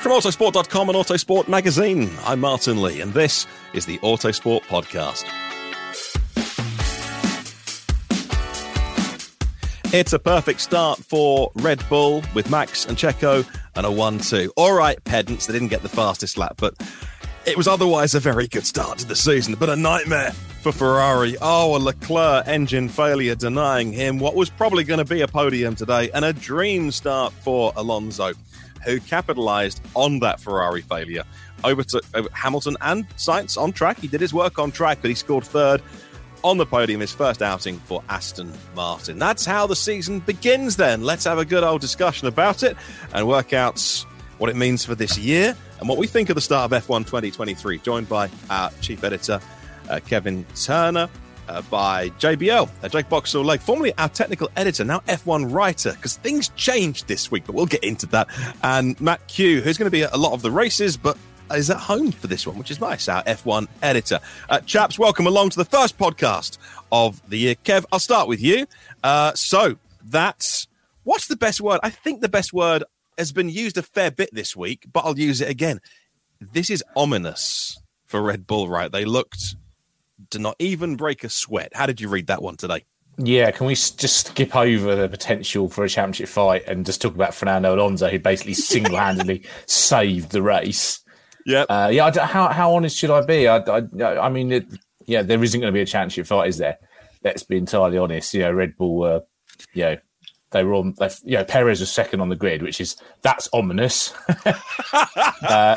From Autosport.com and Autosport Magazine, I'm Martin Lee, and this is the Autosport Podcast. It's a perfect start for Red Bull with Max and Checo and a 1-2. All right, pedants, they didn't get the fastest lap, but it was otherwise a very good start to the season, but a nightmare for Ferrari. Oh, a Leclerc engine failure denying him what was probably going to be a podium today, and a dream start for Alonso, who capitalised on that Ferrari failure. Overtook Hamilton and Sainz on track. He did his work on track, but he scored third on the podium, his first outing for Aston Martin. That's how the season begins then. Let's have a good old discussion about it and work out what it means for this year and what we think of the start of F1 2023. Joined by our chief editor, Kevin Turner, by JBL, Jake Boxall-Lake, formerly our technical editor, now F1 writer, because things changed this week, but we'll get into that. And Matt Q, who's going to be at a lot of the races, but is at home for this one, which is nice, our F1 editor. Chaps, welcome along to the first podcast of the year. Kev, I'll start with you. What's the best word? I think the best word has been used a fair bit this week, but I'll use it again. This is ominous for Red Bull, right? They looked to not even break a sweat. How did you read that one today? Yeah, can we just skip over the potential for a championship fight and just talk about Fernando Alonso, who basically single-handedly saved the race? Yep. How honest should I be? I mean, there isn't going to be a championship fight, is there? Let's be entirely honest. You know, Red Bull were, they were on. Perez was second on the grid, that's ominous.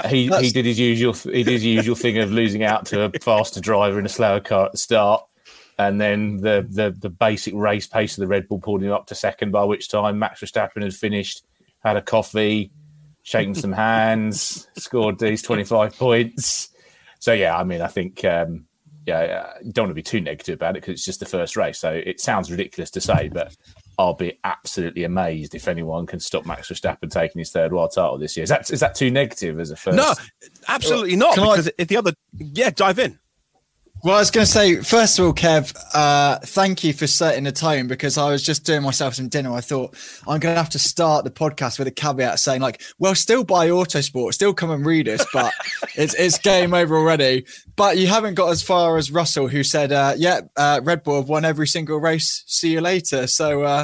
He did his usual. He did his usual thing of losing out to a faster driver in a slower car at the start, and then the basic race pace of the Red Bull pulled him up to second. By which time, Max Verstappen had finished, had a coffee, shaking some hands, scored these 25 points. So, yeah, I mean, I think, you don't want to be too negative about it because it's just the first race. So it sounds ridiculous to say, but I'll be absolutely amazed if anyone can stop Max Verstappen taking his third world title this year. Is that too negative as a first? No, absolutely not. Dive in. Well, I was going to say, first of all, Kev, thank you for setting the tone because I was just doing myself some dinner. I thought I'm going to have to start the podcast with a caveat saying still buy Autosport, still come and read us, but it's game over already. But you haven't got as far as Russell, who said, Red Bull have won every single race. See you later. So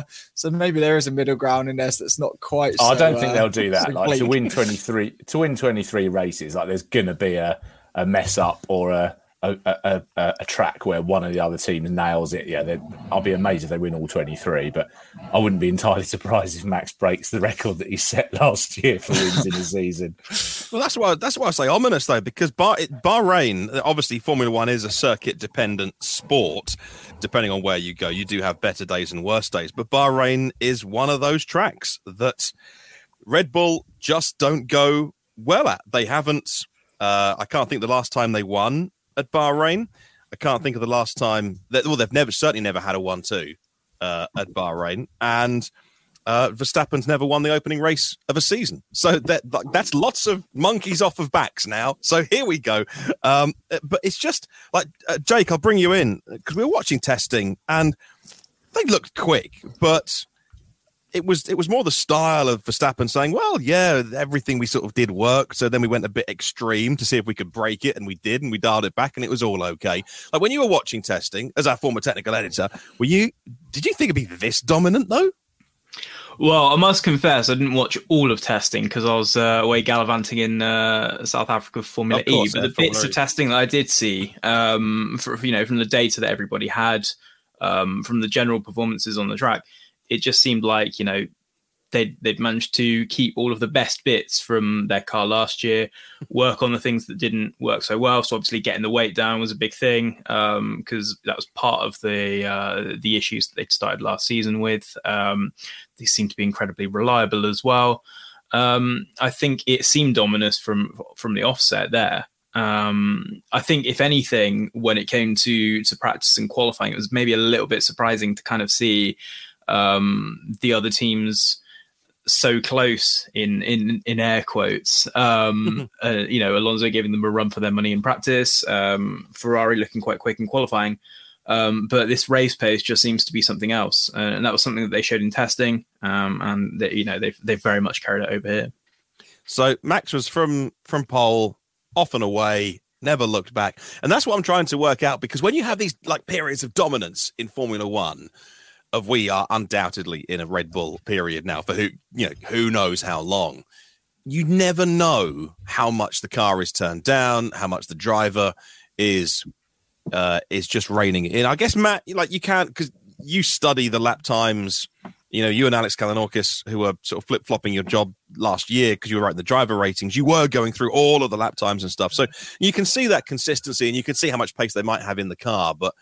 maybe there is a middle ground in there that's not quite. I don't think they'll do that. To win 23 races, there's going to be a mess up or a track where one of the other teams nails it. Yeah, I'll be amazed if they win all 23, but I wouldn't be entirely surprised if Max breaks the record that he set last year for wins in the season. Well, that's why I say ominous, though, because Bahrain, obviously Formula One is a circuit-dependent sport. Depending on where you go, you do have better days and worse days, but Bahrain is one of those tracks that Red Bull just don't go well at. They haven't. I can't think the last time they won at Bahrain. I can't think of the last time they've certainly never had a 1-2 at Bahrain. And Verstappen's never won the opening race of a season. So that's lots of monkeys off of backs now. So here we go. But it's just like, Jake, I'll bring you in because we were watching testing and they looked quick, but it was more the style of Verstappen saying, well, yeah, everything we sort of did worked. So then we went a bit extreme to see if we could break it, and we did, and we dialed it back, and it was all okay. Like, when you were watching testing, as our former technical editor, did you think it'd be this dominant though? Well, I must confess, I didn't watch all of testing because I was away gallivanting in South Africa for Formula E. But the bits of testing that I did see, from the data that everybody had, from the general performances on the track, it just seemed like, you know, they'd managed to keep all of the best bits from their car last year, work on the things that didn't work so well. So obviously getting the weight down was a big thing, because that was part of the issues that they'd started last season with. They seemed to be incredibly reliable as well. I think it seemed ominous from the offset there. I think, if anything, when it came to practice and qualifying, it was maybe a little bit surprising to kind of see the other teams so close in air quotes. Alonso giving them a run for their money in practice, Ferrari looking quite quick in qualifying, but this race pace just seems to be something else, and that was something that they showed in testing, and that, you know, they've very much carried it over here. So Max was from pole, off and away, never looked back, and that's what I'm trying to work out, because when you have these like periods of dominance in Formula One, of we are undoubtedly in a Red Bull period now for who knows how long. You never know how much the car is turned down, how much the driver is just reining it in. I guess, Matt, like, you can't, because you study the lap times. You know, you and Alex Kalinakis, who were sort of flip-flopping your job last year because you were writing the driver ratings, you were going through all of the lap times and stuff. So you can see that consistency, and you can see how much pace they might have in the car. But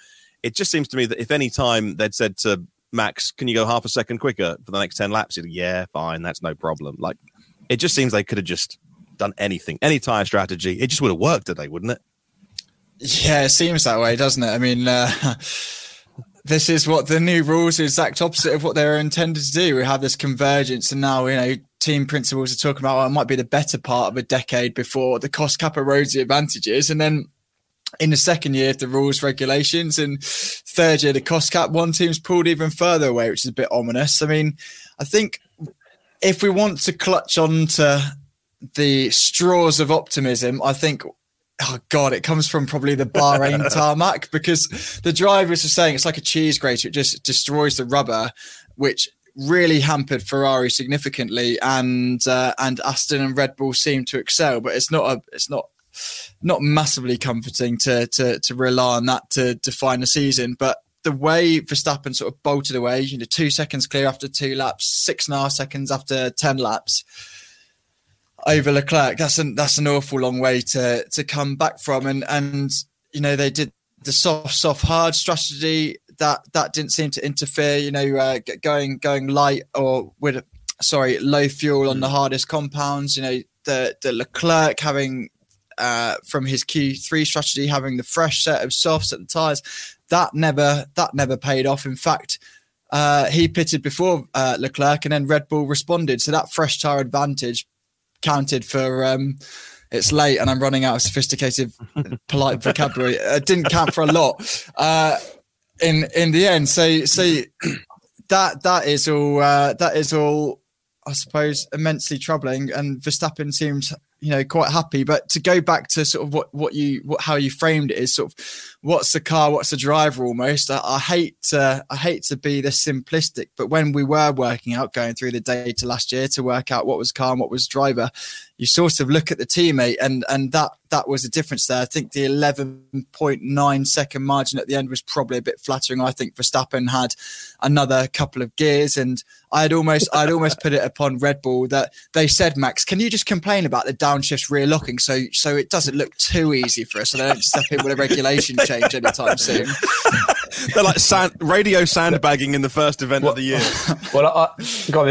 it just seems to me that if any time they'd said to Max, can you go half a second quicker for the next 10 laps? He'd, yeah, fine, that's no problem. Like, it just seems they could have just done anything, any tyre strategy. It just would have worked today, wouldn't it? Yeah, it seems that way, doesn't it? I mean, this is what the new rules are, exact opposite of what they were intended to do. We have this convergence, and now, you know, team principals are talking about, well, it might be the better part of a decade before the cost cap erodes the advantages, and then in the second year of the rules regulations and third year the cost cap, one team's pulled even further away, which is a bit ominous. I mean, I think if we want to clutch on to the straws of optimism, I think, oh God, it comes from probably the Bahrain tarmac, because the drivers are saying it's like a cheese grater. It just destroys the rubber, which really hampered Ferrari significantly, and Aston and Red Bull seem to excel, but it's not massively comforting to rely on that to define the season. But the way Verstappen sort of bolted away, you know, 2 seconds clear after 2 laps, 6.5 seconds after 10 laps over Leclerc, that's an awful long way to come back from. And you know, they did the soft hard strategy that didn't seem to interfere. You know, going light or with low fuel on the hardest compounds. You know, the Leclerc having, from his Q3 strategy, having the fresh set of softs at the tyres, that never paid off. In fact, he pitted before Leclerc, and then Red Bull responded. So that fresh tyre advantage counted for, it's late and I'm running out of sophisticated, polite vocabulary. It didn't count for a lot in the end. So that is all, I suppose, immensely troubling. And Verstappen seemed, you know, quite happy. But to go back to sort of how you framed it is sort of what's the car, what's the driver almost. I hate to be this simplistic, but when we were working out, going through the data last year to work out what was car and what was driver, you sort of look at the teammate, and that was the difference there. I think the 11.9 second margin at the end was probably a bit flattering. I think Verstappen had another couple of gears, and I'd almost put it upon Red Bull that they said, Max, can you just complain about the downshifts rear locking so it doesn't look too easy for us, and I don't step in with a regulation change anytime soon. They're like radio sandbagging in the first event of the year. Well, God,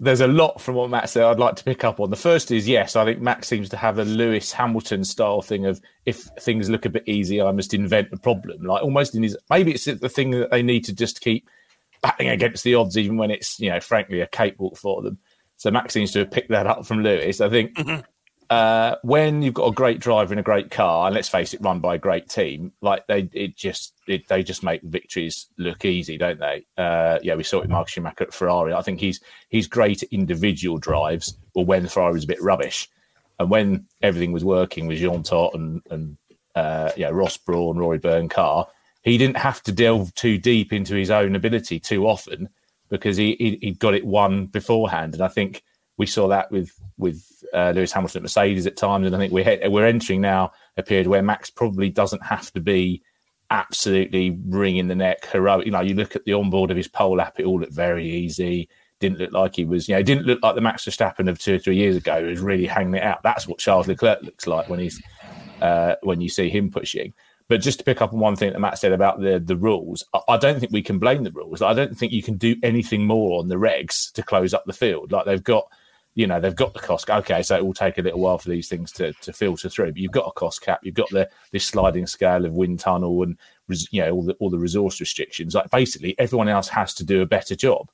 there's a lot from what Matt said I'd like to pick up on. The first is, yes, I think Max seems to have a Lewis Hamilton style thing of, if things look a bit easy, I must invent a problem. Like, almost in his, maybe it's the thing that they need to just keep batting against the odds, even when it's, you know, frankly, a cakewalk for them. So Max seems to have picked that up from Lewis. I think when you've got a great driver in a great car, and let's face it, run by a great team, like they just make victories look easy, don't they? Yeah, we saw it with Michael Schumacher at Ferrari. I think he's great at individual drives, or when Ferrari was a bit rubbish, and when everything was working with Jean Todt and Ross Brawn, Rory Byrne Carr, he didn't have to delve too deep into his own ability too often, because he got it won beforehand. And I think we saw that with Lewis Hamilton at Mercedes at times. And I think we're entering now a period where Max probably doesn't have to be absolutely wringing the neck, heroic. You know, you look at the onboard of his pole lap; it all looked very easy. Didn't look like he was, you know, didn't look like the Max Verstappen of 2 or 3 years ago who was really hanging it out. That's what Charles Leclerc looks like when he's when you see him pushing. But just to pick up on one thing that Matt said about the rules, I don't think we can blame the rules. I don't think you can do anything more on the regs to close up the field. Like they've got the cost. Okay, so it will take a little while for these things to filter through. But you've got a cost cap. You've got this sliding scale of wind tunnel and all the resource restrictions. Like basically everyone else has to do a better job.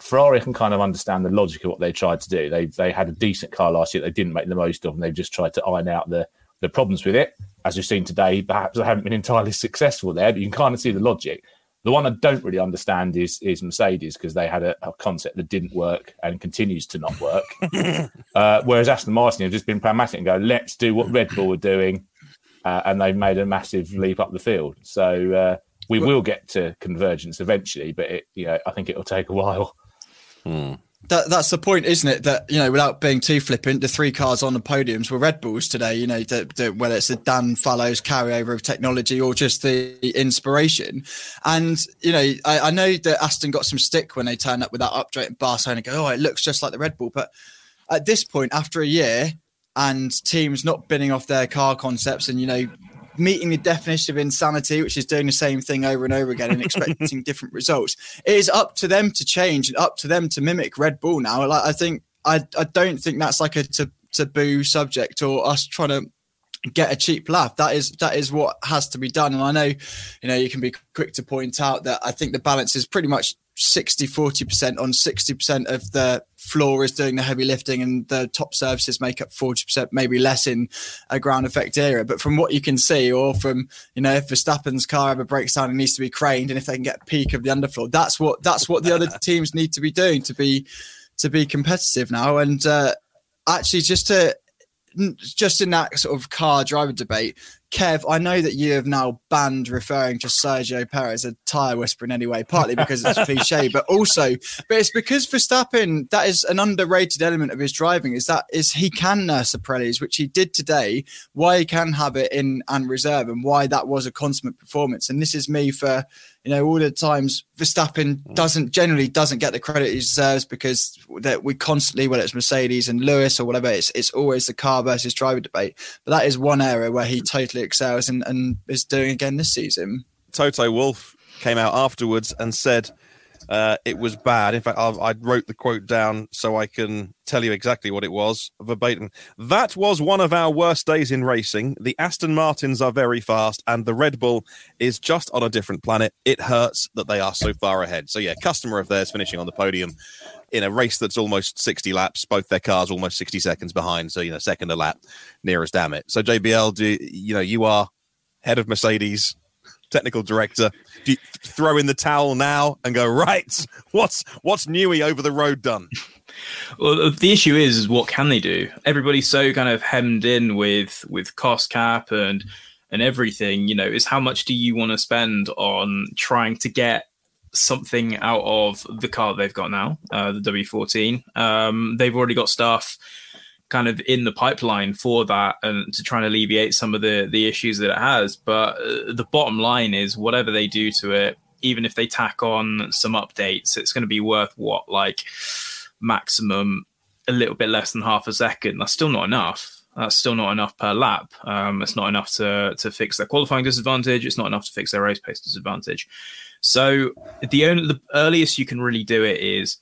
Ferrari can kind of understand the logic of what they tried to do. They had a decent car last year. They didn't make the most of, and they've just tried to iron out the problems with it. As we've seen today, perhaps they haven't been entirely successful there, but you can kind of see the logic. The one I don't really understand is Mercedes, because they had a concept that didn't work and continues to not work. Whereas Aston Martin have just been pragmatic and go, let's do what Red Bull were doing. And they've made a massive leap up the field. So we will get to convergence eventually, but I think it will take a while. That's the point, isn't it? That, you know, without being too flippant, the three cars on the podiums were Red Bulls today, you know, whether it's the Dan Fallow's carryover of technology or just the inspiration. And, you know, I know that Aston got some stick when they turned up with that update in Barcelona and go, oh, it looks just like the Red Bull. But at this point, after a year and teams not bidding off their car concepts and, you know, meeting the definition of insanity, which is doing the same thing over and over again and expecting different results. It is up to them to change and up to them to mimic Red Bull now. Like, I think I don't think that's like a taboo subject or us trying to get a cheap laugh. That is what has to be done. And I know, you know, you can be quick to point out that I think the balance is pretty much 60-40% on 60% of the floor is doing the heavy lifting and the top services make up 40%, maybe less in a ground effect area. But from what you can see, or from, you know, if Verstappen's car ever breaks down and needs to be craned, and if they can get a peak of the underfloor, that's what the other teams need to be doing to be competitive now. And actually, just in that sort of car driver debate, Kev, I know that you have now banned referring to Sergio Perez as a tyre whisperer in any way, partly because it's cliche, but it's because Verstappen, that is an underrated element of his driving, is he can nurse a Pirellis, which he did today, why he can have it in and reserve and why that was a consummate performance. And this is me for, you know, all the times Verstappen generally doesn't get the credit he deserves, because that we constantly, whether it's Mercedes and Lewis or whatever, it's always the car versus driver debate. But that is one area where he totally excels and is doing again this season. Toto Wolff came out afterwards and said it was bad. In fact, I wrote the quote down so I can tell you exactly what it was verbatim. That was one of our worst days in racing. The Aston Martins are very fast and the Red Bull is just on a different planet. It hurts that they are so far ahead. So yeah, customer of theirs finishing on the podium in a race that's almost 60 laps, both their cars almost 60 seconds behind. So, you know, second a lap, near as damn it. So JBL, you are head of Mercedes, technical director. Do you throw in the towel now and go, right, what's Newey over the road done? Well, the issue is what can they do? Everybody's so kind of hemmed in with cost cap and everything, you know, is how much do you want to spend on trying to get something out of the car they've got now, the W14. They've already got stuff kind of in the pipeline for that and to try and alleviate some of the issues that it has. But the bottom line is whatever they do to it, even if they tack on some updates, it's going to be worth what, like maximum a little bit less than half a second. That's still not enough. That's still not enough per lap. It's not enough to fix their qualifying disadvantage. It's not enough to fix their race pace disadvantage. So the earliest you can really do it is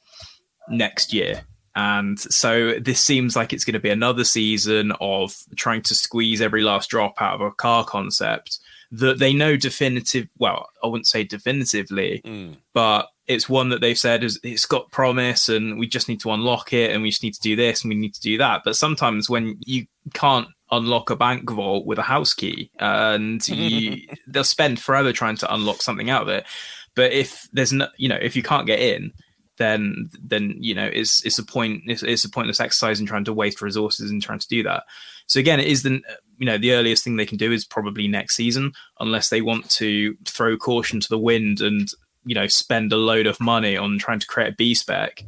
next year. And so this seems like it's going to be another season of trying to squeeze every last drop out of a car concept that they know definitive. Well, I wouldn't say definitively, but it's one that they've said is it's got promise and we just need to unlock it and we just need to do this and we need to do that. But sometimes when you can't unlock a bank vault with a house key and they'll spend forever trying to unlock something out of it. But if there's no, you know, if you can't get in, then you know it's a pointless exercise in trying to waste resources and trying to do that. So again, it is the earliest thing they can do is probably next season, unless they want to throw caution to the wind and spend a load of money on trying to create a B spec.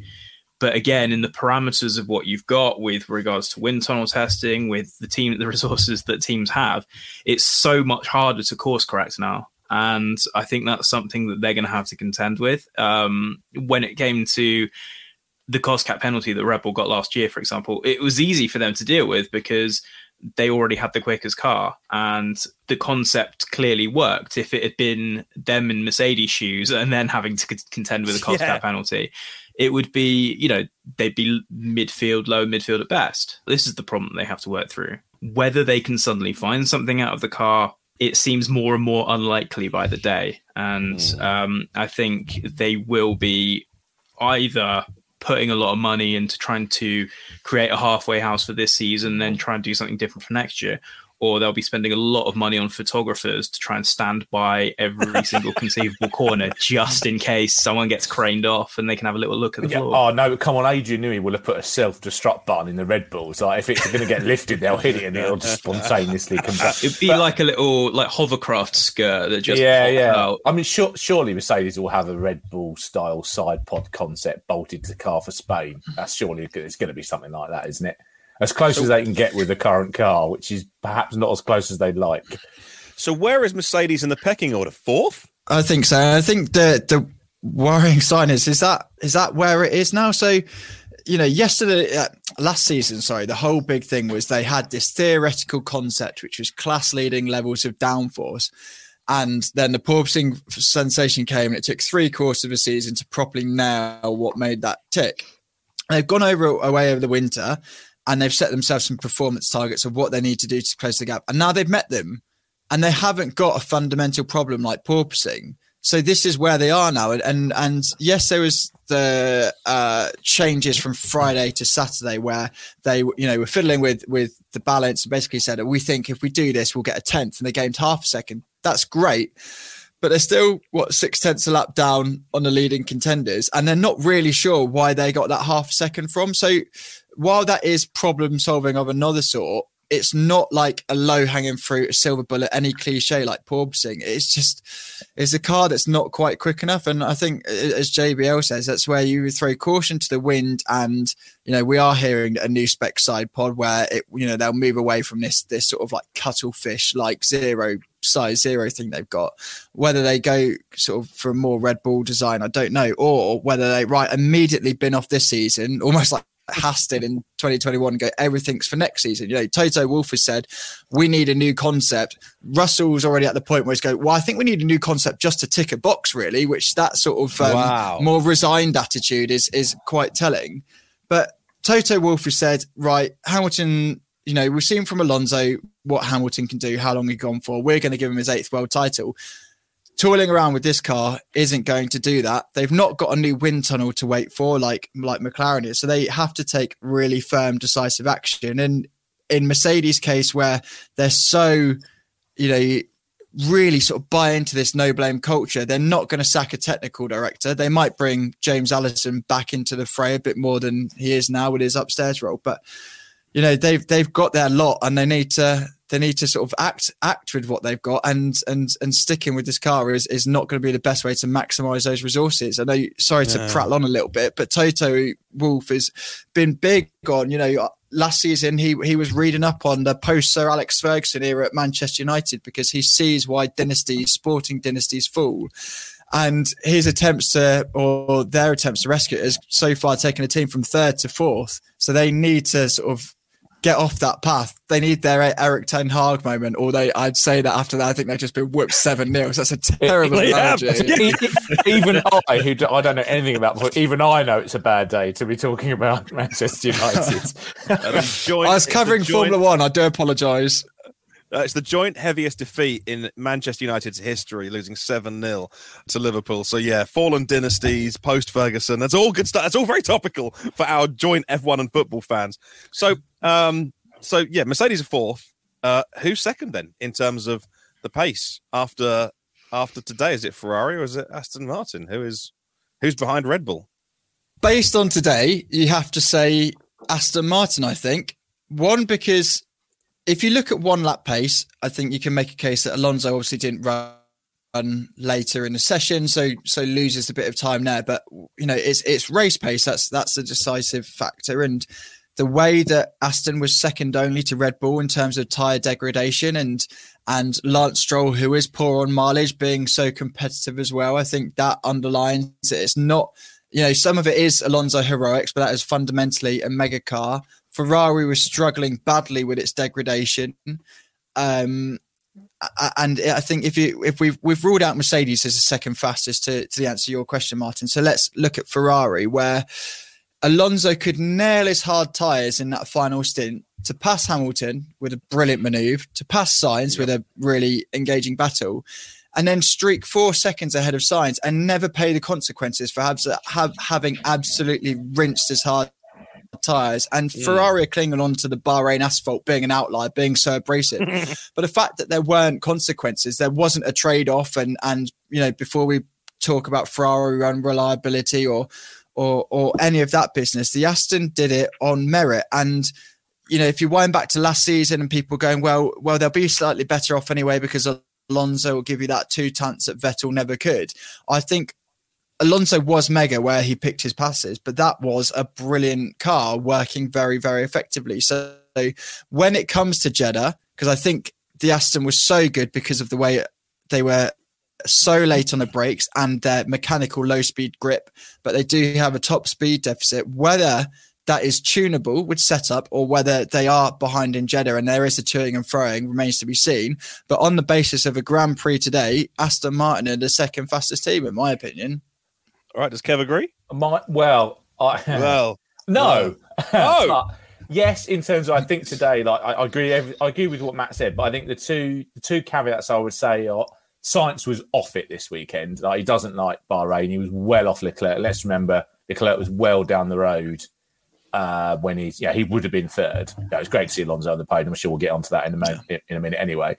But again, in the parameters of what you've got with regards to wind tunnel testing, with the resources that teams have, it's so much harder to course correct now. And I think that's something that they're going to have to contend with. When it came to the cost cap penalty that Red Bull got last year, for example, it was easy for them to deal with because they already had the quickest car and the concept clearly worked. If it had been them in Mercedes shoes and then having to contend with a cost cap penalty, it would be, they'd be midfield, low midfield at best. This is the problem they have to work through. Whether they can suddenly find something out of the car, it seems more and more unlikely by the day. And I think they will be either putting a lot of money into trying to create a halfway house for this season and then try and do something different for next year, or they'll be spending a lot of money on photographers to try and stand by every single conceivable corner just in case someone gets craned off and they can have a little look at the floor. Oh, no, come on, Adrian Newey will have put a self-destruct button in the Red Bulls. Like, if it's going to get lifted, they'll hit it and it'll just spontaneously come back. It'd be like a little hovercraft skirt that just out. I mean, surely Mercedes will have a Red Bull-style side pod concept bolted to the car for Spain. That's surely, it's going to be something like that, isn't it? As close as they can get with the current car, which is perhaps not as close as they'd like. So where is Mercedes in the pecking order? Fourth? I think so. I think the worrying sign is that where it is now? So, last season, the whole big thing was they had this theoretical concept, which was class-leading levels of downforce. And then the porpoising sensation came and it took 3/4 of a season to properly nail what made that tick. They've gone away over the winter, and they've set themselves some performance targets of what they need to do to close the gap. And now they've met them and they haven't got a fundamental problem like porpoising. So this is where they are now. And yes, there was the changes from Friday to Saturday where they were fiddling with the balance and basically said, we think if we do this, we'll get a 10th. And they gained half a second. That's great. But they're still, 0.6 a lap down on the leading contenders. And they're not really sure why they got that half a second from. So while that is problem solving of another sort, it's not like a low hanging fruit, a silver bullet, any cliche like porpoising. It's just, it's a car that's not quite quick enough. And I think, as JBL says, that's where you throw caution to the wind. And, we are hearing a new spec side pod where it, they'll move away from this sort of like cuttlefish, like size zero thing they've got. Whether they go sort of for a more Red Bull design, I don't know, or whether they immediately bin off this season, almost like Haas did in 2021, and go everything's for next season. Toto Wolff has said we need a new concept. Russell's already at the point where he's going, I think we need a new concept just to tick a box, really, which that sort of more resigned attitude is quite telling. But Toto Wolff has said, Hamilton, we've seen from Alonso what Hamilton can do, how long he's gone for. We're going to give him his 8th world title. Toiling around with this car isn't going to do that. They've not got a new wind tunnel to wait for like McLaren is. So they have to take really firm, decisive action. And in Mercedes' case, where they're so, really sort of buy into this no-blame culture, they're not going to sack a technical director. They might bring James Allison back into the fray a bit more than he is now with his upstairs role. But, they've got their lot and they need to... They need to sort of act with what they've got, and sticking with this car is not going to be the best way to maximise those resources. I know, to prattle on a little bit, but Toto Wolff has been big on, last season he was reading up on the post-Sir Alex Ferguson era at Manchester United because he sees why sporting dynasties fall. And his attempts their attempts to rescue it has so far taken a team from 3rd to 4th. So they need to sort of get off that path. They need their Eric Ten Hag moment, although I'd say that after that I think they've just been whooped 7-0, so that's a terrible analogy. Even I don't know anything about football, even I know it's a bad day to be talking about Manchester United. I was covering Formula One, I do apologise. It's the joint heaviest defeat in Manchester United's history, losing 7-0 to Liverpool. So, yeah, fallen dynasties, post-Ferguson. That's all good stuff. That's all very topical for our joint F1 and football fans. So, yeah, Mercedes are fourth. Who's second then in terms of the pace after today? Is it Ferrari or is it Aston Martin? Who's behind Red Bull? Based on today, you have to say Aston Martin, I think. One, because if you look at one lap pace, I think you can make a case that Alonso obviously didn't run later in the session, so loses a bit of time there. But, you know, it's race pace. That's the decisive factor. And the way that Aston was second only to Red Bull in terms of tyre degradation and Lance Stroll, who is poor on mileage, being so competitive as well, I think that underlines that it's not... You know, some of it is Alonso heroics, but that is fundamentally a mega car. Ferrari was struggling badly with its degradation. And I think if we've ruled out Mercedes as the second fastest to the answer to your question, Martin. So let's look at Ferrari, where Alonso could nail his hard tyres in that final stint to pass Hamilton with a brilliant manoeuvre, to pass Sainz with a really engaging battle, and then streak 4 seconds ahead of Sainz and never pay the consequences for having absolutely rinsed his hard tyres. And Ferrari are clinging on to the Bahrain asphalt, being an outlier, being so abrasive. But the fact that there weren't consequences, there wasn't a trade-off. And you know, before we talk about Ferrari unreliability or any of that business, the Aston did it on merit. And you know, if you wind back to last season and people going, well, they'll be slightly better off anyway because Alonso will give you that two tants that Vettel never could. I think Alonso was mega where he picked his passes, but that was a brilliant car working very, very effectively. So when it comes to Jeddah, because I think the Aston was so good because of the way they were so late on the brakes and their mechanical low-speed grip, but they do have a top speed deficit. Whether that is tunable with setup or whether they are behind in Jeddah and there is a toing and throwing remains to be seen. But on the basis of a Grand Prix today, Aston Martin are the second fastest team, in my opinion. All right. Does Kev agree? No. Oh. Yes, in terms of, I think today, like I agree with what Matt said, but I think the two caveats I would say are Sainz was off it this weekend. Like, he doesn't like Bahrain. He was well off Leclerc. Let's remember Leclerc was well down the road. When he would have been third. It was great to see Alonso on the podium. I'm sure we'll get onto that in a minute anyway.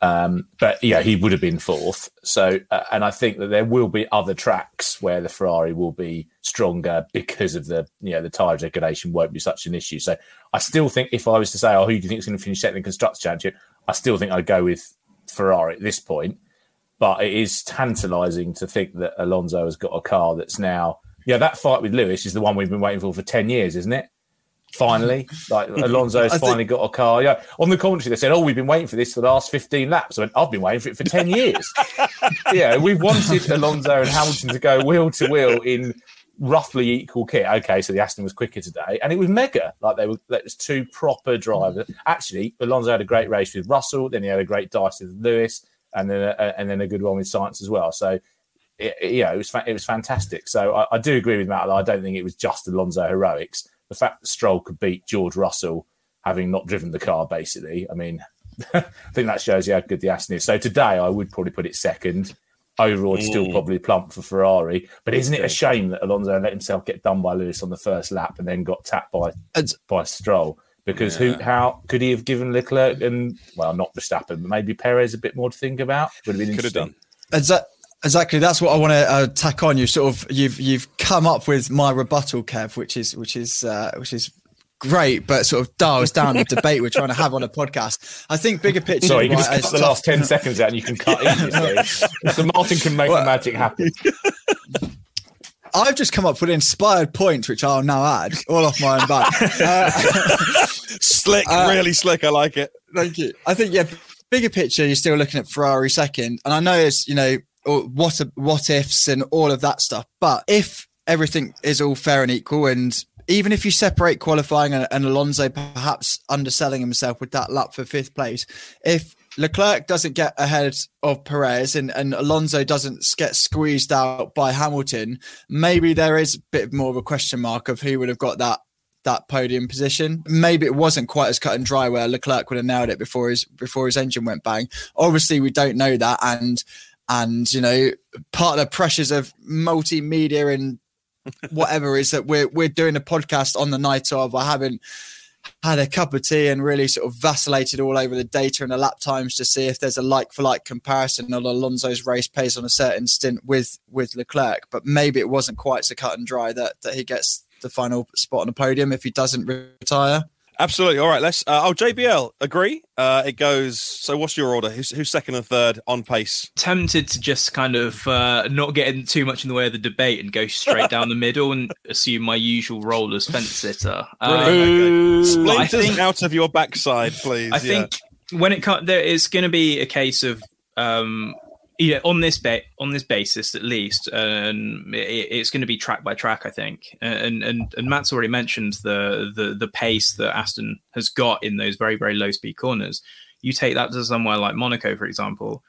But yeah, he would have been fourth. So, and I think that there will be other tracks where the Ferrari will be stronger because of the tyre degradation won't be such an issue. So I still think if I was to say, who do you think is going to finish second in Constructors' Championship? I still think I'd go with Ferrari at this point. But it is tantalising to think that Alonso has got a car that's now... Yeah, that fight with Lewis is the one we've been waiting for 10 years, isn't it? Finally. Like, Alonso's finally got a car. Yeah. On the commentary, they said, we've been waiting for this for the last 15 laps. I went, I've been waiting for it for 10 years. Yeah, we've wanted Alonso and Hamilton to go wheel-to-wheel in roughly equal kit. Okay, so the Aston was quicker today, and it was mega. Like, that was two proper drivers. Actually, Alonso had a great race with Russell, then he had a great dice with Lewis, and then a good one with Sainz as well. So, it was fantastic. So I do agree with Matt. I don't think it was just Alonso heroics. The fact that Stroll could beat George Russell, having not driven the car, basically. I mean, I think that shows you how good the Aston is. So today, I would probably put it second. Overall, still probably plump for Ferrari. But isn't it a shame that Alonso let himself get done by Lewis on the first lap and then got tapped by Stroll? Because how could he have given Leclerc and, well, not Verstappen, but maybe Perez a bit more to think about? Would have been interesting. Exactly. That's what I want to tack on. You've come up with my rebuttal, Kev, which is great, but sort of dials down the debate we're trying to have on a podcast. I think bigger picture. Sorry, you can just cut the last 10 seconds out and you can cut it. So Martin can make the magic happen. I've just come up with an inspired point, which I'll now add all off my own back. Slick, really slick. I like it. Thank you. I think, bigger picture, you're still looking at Ferrari second. And I know it's, or what ifs and all of that stuff. But if everything is all fair and equal, and even if you separate qualifying and Alonso perhaps underselling himself with that lap for fifth place, if Leclerc doesn't get ahead of Perez and Alonso doesn't get squeezed out by Hamilton, maybe there is a bit more of a question mark of who would have got that that podium position. Maybe it wasn't quite as cut and dry where Leclerc would have nailed it before his engine went bang. Obviously, we don't know that. And you know, part of the pressures of multimedia and whatever is that we're doing a podcast on the night of. I haven't had a cup of tea and really sort of vacillated all over the data and the lap times to see if there's a like-for-like comparison on Alonso's race pace on a certain stint with Leclerc. But maybe it wasn't quite so cut and dry that he gets the final spot on the podium if he doesn't retire. Absolutely. All right, let's... JBL, agree? It goes... So what's your order? Who's second and third on pace? Tempted to just kind of not get in too much in the way of the debate and go straight down the middle and assume my usual role as fence-sitter. Okay. Splinters out of your backside, please. I think when it comes... It's going to be a case of... on this basis, at least, it's going to be track by track, I think. And Matt's already mentioned the pace that Aston has got in those very, very low speed corners. You take that to somewhere like Monaco, for example.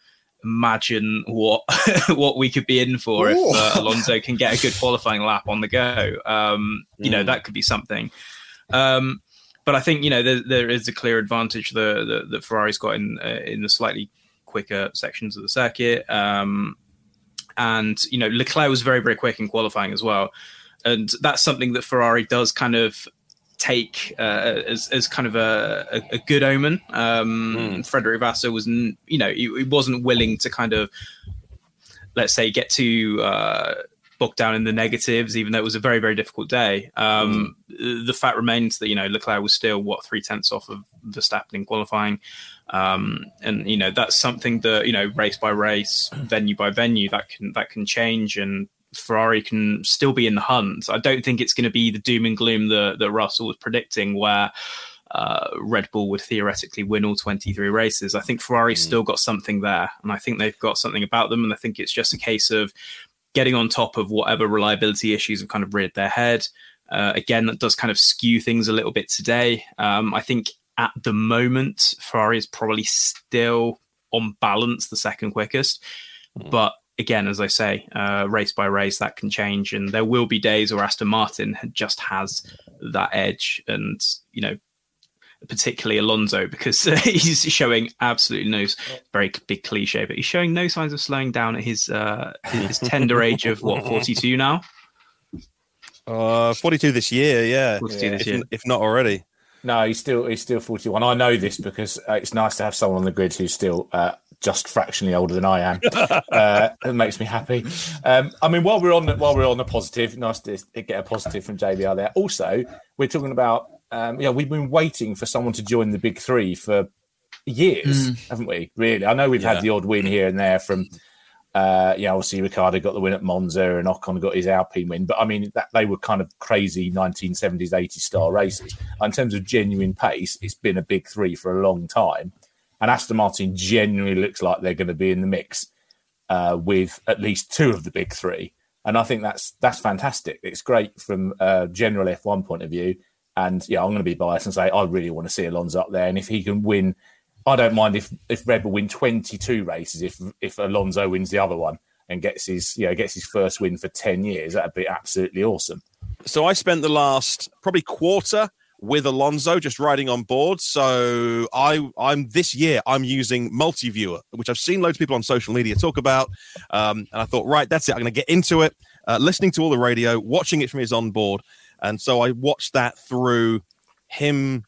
Imagine what what we could be in for if Alonso can get a good qualifying lap on the go. You know, that could be something. But I think, you know, there is a clear advantage that Ferrari's got in the slightly quicker sections of the circuit, and you know, Leclerc was very, very quick in qualifying as well, and that's something that Ferrari does kind of take as kind of a good omen. Frederic Vasseur was, you know, he wasn't willing to kind of, let's say, get too bogged down in the negatives, even though it was a very, very difficult day. The fact remains that, you know, Leclerc was still 3/10 off of Verstappen in qualifying. And you know, that's something that, you know, race by race, venue by venue, that can change, and Ferrari can still be in the hunt. I don't think it's going to be the doom and gloom that Russell was predicting, where Red Bull would theoretically win all 23 races. I think Ferrari's still got something there, and I think they've got something about them, and I think it's just a case of getting on top of whatever reliability issues have kind of reared their head. Again, that does kind of skew things a little bit today. I think at the moment, Ferrari is probably still on balance the second quickest. But again, as I say, race by race, that can change. And there will be days where Aston Martin just has that edge. And, you know, particularly Alonso, because he's showing absolutely no, very big cliche, but he's showing no signs of slowing down at his tender age of 42 now? 42 this year, yeah. 42 this year. If not already. No, he's still 41. I know this because it's nice to have someone on the grid who's still just fractionally older than I am. It makes me happy. I mean, while we're on the positive, nice to get a positive from JBR there. Also, we're talking about we've been waiting for someone to join the big three for years, haven't we? Really, I know we've had the odd win here and there from. Obviously Ricciardo got the win at Monza and Ocon got his Alpine win. But, I mean, they were kind of crazy 1970s, 80s-style races. In terms of genuine pace, it's been a big three for a long time. And Aston Martin genuinely looks like they're going to be in the mix with at least two of the big three. And I think that's fantastic. It's great from a general F1 point of view. And, yeah, I'm going to be biased and say I really want to see Alonso up there. And if he can win... I don't mind if Red Bull win 22 races if Alonso wins the other one and gets his first win for 10 years. That'd be absolutely awesome. So I spent the last probably quarter with Alonso just riding on board. So I'm this year I'm using Multiviewer, which I've seen loads of people on social media talk about. And I thought, right, that's it. I'm going to get into it. Listening to all the radio, watching it from his onboard. And so I watched that through him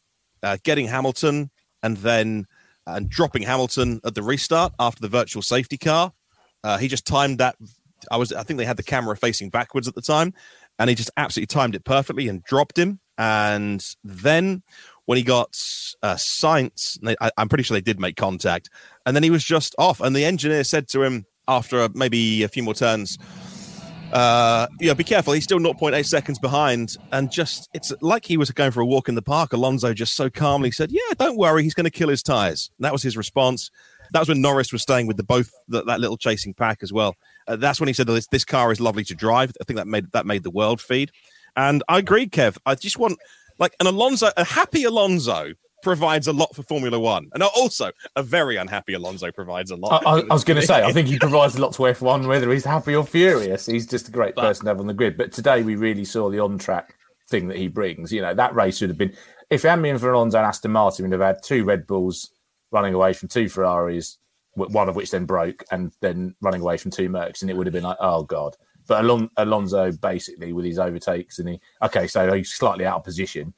getting Hamilton and then... and dropping Hamilton at the restart after the virtual safety car. He just timed that. I think they had the camera facing backwards at the time, and he just absolutely timed it perfectly and dropped him. And then when he got Sainz, I'm pretty sure they did make contact, and then he was just off. And the engineer said to him after maybe a few more turns, be careful, he's still 0.8 seconds behind. And just, it's like he was going for a walk in the park. Alonso just so calmly said, yeah, don't worry, he's going to kill his tyres. And that was his response. That was when Norris was staying with that little chasing pack as well. That's when he said, this car is lovely to drive. I think that made the world feed. And I agree, Kev. I just want, like, a happy Alonso provides a lot for Formula One, and also a very unhappy Alonso provides a lot. I was going to say, I think he provides a lot to F1, whether he's happy or furious. He's just a great person to have on the grid. But today we really saw the on-track thing that he brings. You know, that race would have been, if it hadn't been for Alonso and Aston Martin, we'd have had two Red Bulls running away from two Ferraris, one of which then broke, and then running away from two Mercs, and it would have been like, oh God. But Alonso basically with his overtakes, and so he's slightly out of position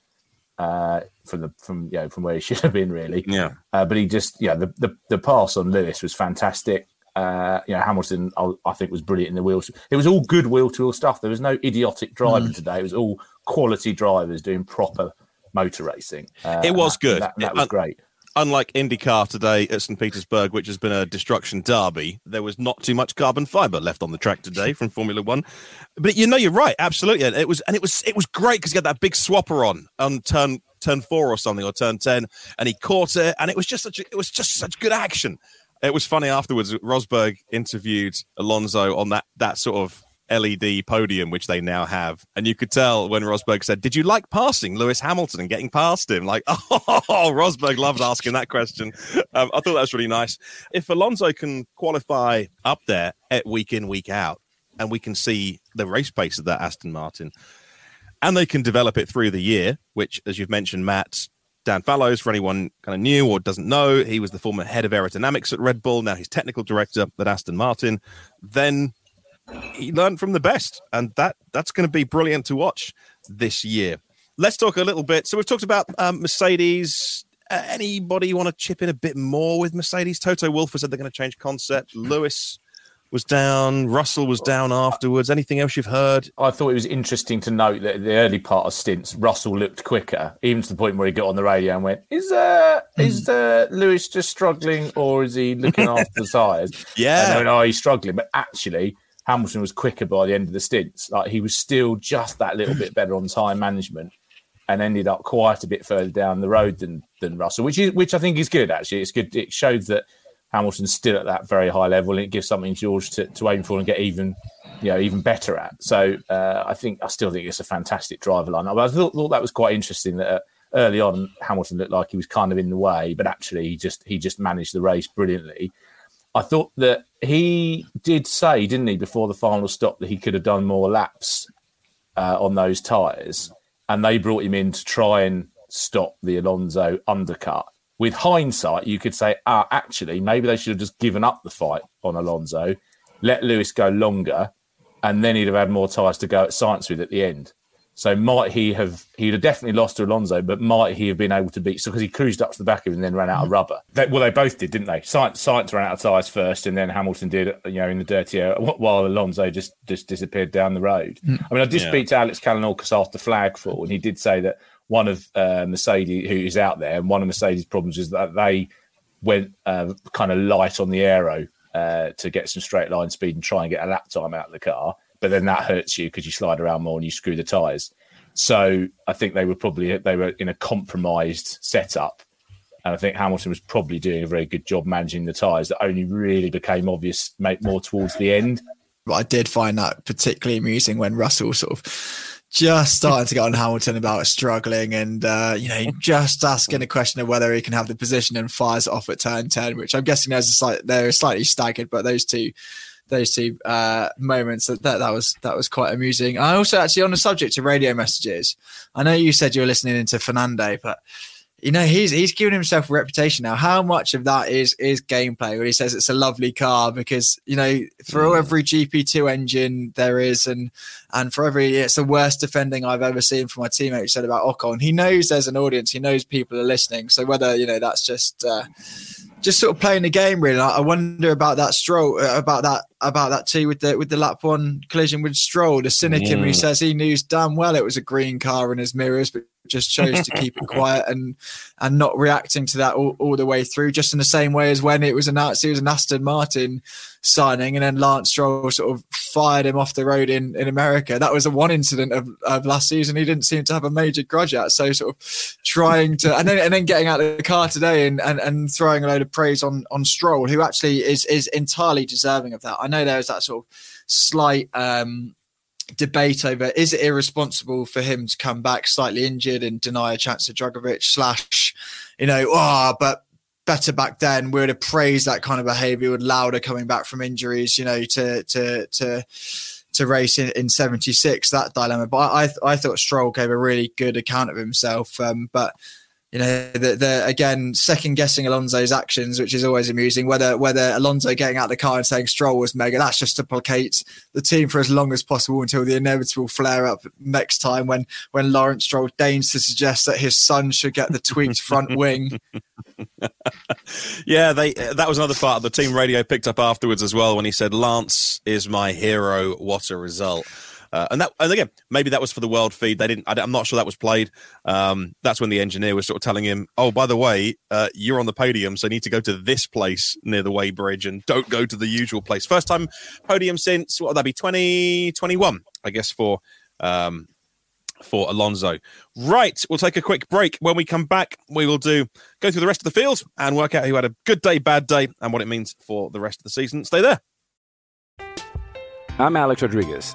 from where he should have been, really. Yeah. But he just, the pass on Lewis was fantastic. Hamilton, I think, was brilliant in the wheels. It was all good wheel-to-wheel stuff. There was no idiotic driving today. It was all quality drivers doing proper motor racing. It was good. That was great. Unlike IndyCar today at St. Petersburg, which has been a destruction derby, there was not too much carbon fibre left on the track today from Formula One. But you're right, absolutely. And it was great because he had that big swapper on turn 4 or something, or turn 10, and he caught it, and it was just such good action. It was funny afterwards. Rosberg interviewed Alonso on that sort of LED podium, which they now have. And you could tell when Rosberg said, did you like passing Lewis Hamilton and getting past him? Like, Rosberg loves asking that question. I thought that was really nice. If Alonso can qualify up there at week in, week out, and we can see the race pace of that Aston Martin, and they can develop it through the year, which, as you've mentioned, Matt, Dan Fallows, for anyone kind of new or doesn't know, he was the former head of aerodynamics at Red Bull. Now he's technical director at Aston Martin. Then he learned from the best, and that's going to be brilliant to watch this year. Let's talk a little bit. So we've talked about Mercedes. Anybody want to chip in a bit more with Mercedes? Toto Wolff has said they're going to change concept. Lewis was down. Russell was down afterwards. Anything else you've heard? I thought it was interesting to note that in the early part of stints, Russell looked quicker, even to the point where he got on the radio and went, is Lewis just struggling, or is he looking after the tyres? Yeah. And they went, oh, he's struggling. But actually, Hamilton was quicker by the end of the stints. Like, he was still just that little bit better on time management, and ended up quite a bit further down the road than Russell, which I think is good, actually. It's good. It showed that Hamilton's still at that very high level, and it gives something George to aim for and get even better at. So I still think it's a fantastic driver line. I thought that was quite interesting that early on Hamilton looked like he was kind of in the way, but actually he just managed the race brilliantly. I thought that he did say, didn't he, before the final stop, that he could have done more laps on those tyres, and they brought him in to try and stop the Alonso undercut. With hindsight, you could say, actually, maybe they should have just given up the fight on Alonso, let Lewis go longer, and then he'd have had more tyres to go at science with at the end. So he'd have definitely lost to Alonso, but might he have been able to beat? So because he cruised up to the back of him and then ran out of rubber. They both did, didn't they? Science ran out of tyres first, and then Hamilton did, in the dirty air, while Alonso just disappeared down the road. I mean, I did speak to Alex Calanorcas after flag fall, and he did say that one of Mercedes, who is out there, and one of Mercedes' problems is that they went kind of light on the aero to get some straight line speed and try and get a lap time out of the car. But then that hurts you because you slide around more and you screw the tyres. So I think they were in a compromised setup, and I think Hamilton was probably doing a very good job managing the tyres. That only really became obvious more towards the end. But I did find that particularly amusing when Russell sort of just starting to get on Hamilton about struggling and, just asking a question of whether he can have the position, and fires it off at turn 10, which I'm guessing they're slightly staggered, but those two moments, that was quite amusing. I also, actually, on the subject of radio messages, I know you said you were listening into Fernando, but he's given himself a reputation now. How much of that is gameplay when he says it's a lovely car? Because for every GP2 engine there is, and for every, it's the worst defending I've ever seen from my teammate who said about Ocon. He knows there's an audience. He knows people are listening. So whether that's just sort of playing the game, really. I wonder about that Stroll, about that too, with the lap one collision with Stroll. The cynic in him who says he knew damn well it was a green car in his mirrors, but just chose to keep it quiet and not reacting to that all the way through, just in the same way as when it was announced he was an Aston Martin signing, and then Lance Stroll sort of fired him off the road in America. That was the one incident of last season he didn't seem to have a major grudge at, so sort of trying to and then getting out of the car today and throwing a load of praise on Stroll, who actually is entirely deserving of that. I know there was that sort of slight debate over, is it irresponsible for him to come back slightly injured and deny a chance to Dragovic / but better back then we would have praised that kind of behavior with Lauda coming back from injuries, to to race in 76, that dilemma. But I thought Stroll gave a really good account of himself. But you know, they're again second guessing Alonso's actions, which is always amusing. Whether Alonso getting out of the car and saying Stroll was mega, that's just to placate the team for as long as possible until the inevitable flare up next time when Lawrence Stroll deigns to suggest that his son should get the tweaked front wing. Yeah, that was another part of the team radio picked up afterwards as well when he said, "Lance is my hero. What a result." And again, maybe that was for the world feed. They didn't. I'm not sure that was played. That's when the engineer was sort of telling him, "Oh, by the way, you're on the podium, so you need to go to this place near the Wey Bridge and don't go to the usual place." First time podium since what would that be? 2021, I guess, for Alonso. Right, we'll take a quick break. When we come back, we will go through the rest of the field and work out who had a good day, bad day, and what it means for the rest of the season. Stay there. I'm Alex Rodriguez.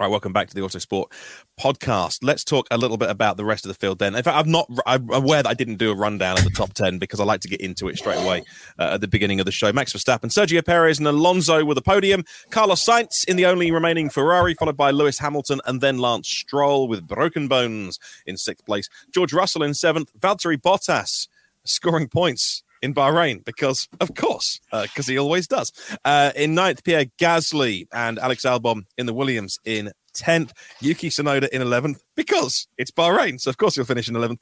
All right, welcome back to the Autosport podcast. Let's talk a little bit about the rest of the field then. In fact, I'm aware that I didn't do a rundown of the top 10 because I like to get into it straight away at the beginning of the show. Max Verstappen, Sergio Perez and Alonso were the podium. Carlos Sainz in the only remaining Ferrari, followed by Lewis Hamilton and then Lance Stroll with broken bones in 6th place. George Russell in 7th. Valtteri Bottas scoring points in Bahrain, because, of course, because he always does. In 9th, Pierre Gasly and Alex Albon in the Williams in 10th. Yuki Tsunoda in 11th, because it's Bahrain, so of course he'll finish in 11th.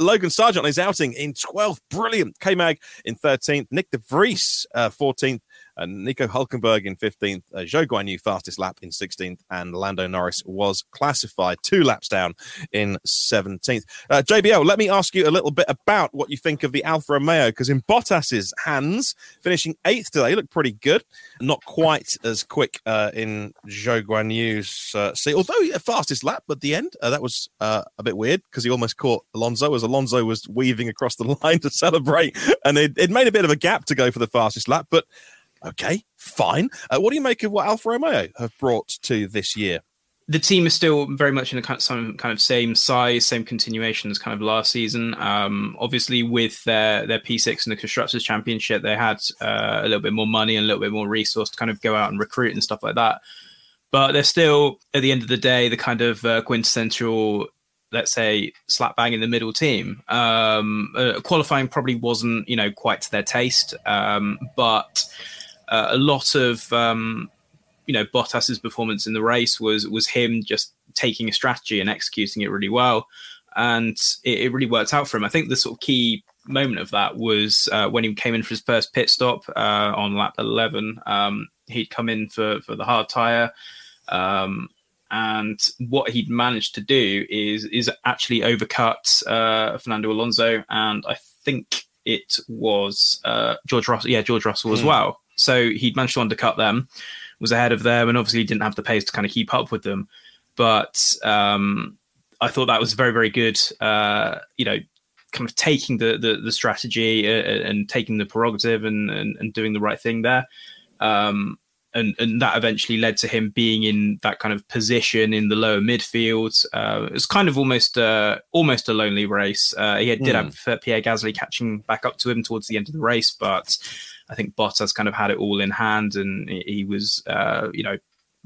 Logan Sargeant is outing in 12th. Brilliant. K-Mag in 13th. Nick de Vries, 14th. Nico Hülkenberg in 15th. Zhou Guanyu, fastest lap in 16th. And Lando Norris was classified 2 laps down in 17th. JBL, let me ask you a little bit about what you think of the Alfa Romeo, because in Bottas's hands, finishing 8th today, looked pretty good. Not quite as quick in Zhou Guanyu's seat, although fastest lap at the end. That was a bit weird, because he almost caught Alonso as Alonso was weaving across the line to celebrate. And it made a bit of a gap to go for the fastest lap, but okay, fine. What do you make of what Alfa Romeo have brought to this year? The team is still very much in some kind of same size, same continuation as kind of last season. Obviously, with their P6 and the Constructors' Championship, they had a little bit more money and a little bit more resource to kind of go out and recruit and stuff like that. But they're still, at the end of the day, the kind of quintessential, let's say, slap bang in the middle team. Qualifying probably wasn't, quite to their taste, but a lot of, Bottas's performance in the race was him just taking a strategy and executing it really well. And it really worked out for him. I think the sort of key moment of that was when he came in for his first pit stop on lap 11. He'd come in for the hard tyre. And what he'd managed to do is actually overcut Fernando Alonso. And I think it was George Russell. Yeah, George Russell as well. So he'd managed to undercut them, was ahead of them, and obviously didn't have the pace to kind of keep up with them. But I thought that was very, very good, kind of taking the strategy and taking the prerogative and doing the right thing there. And that eventually led to him being in that kind of position in the lower midfield. It was kind of almost a lonely race. He did have Pierre Gasly catching back up to him towards the end of the race, but I think Bottas kind of had it all in hand, and he was,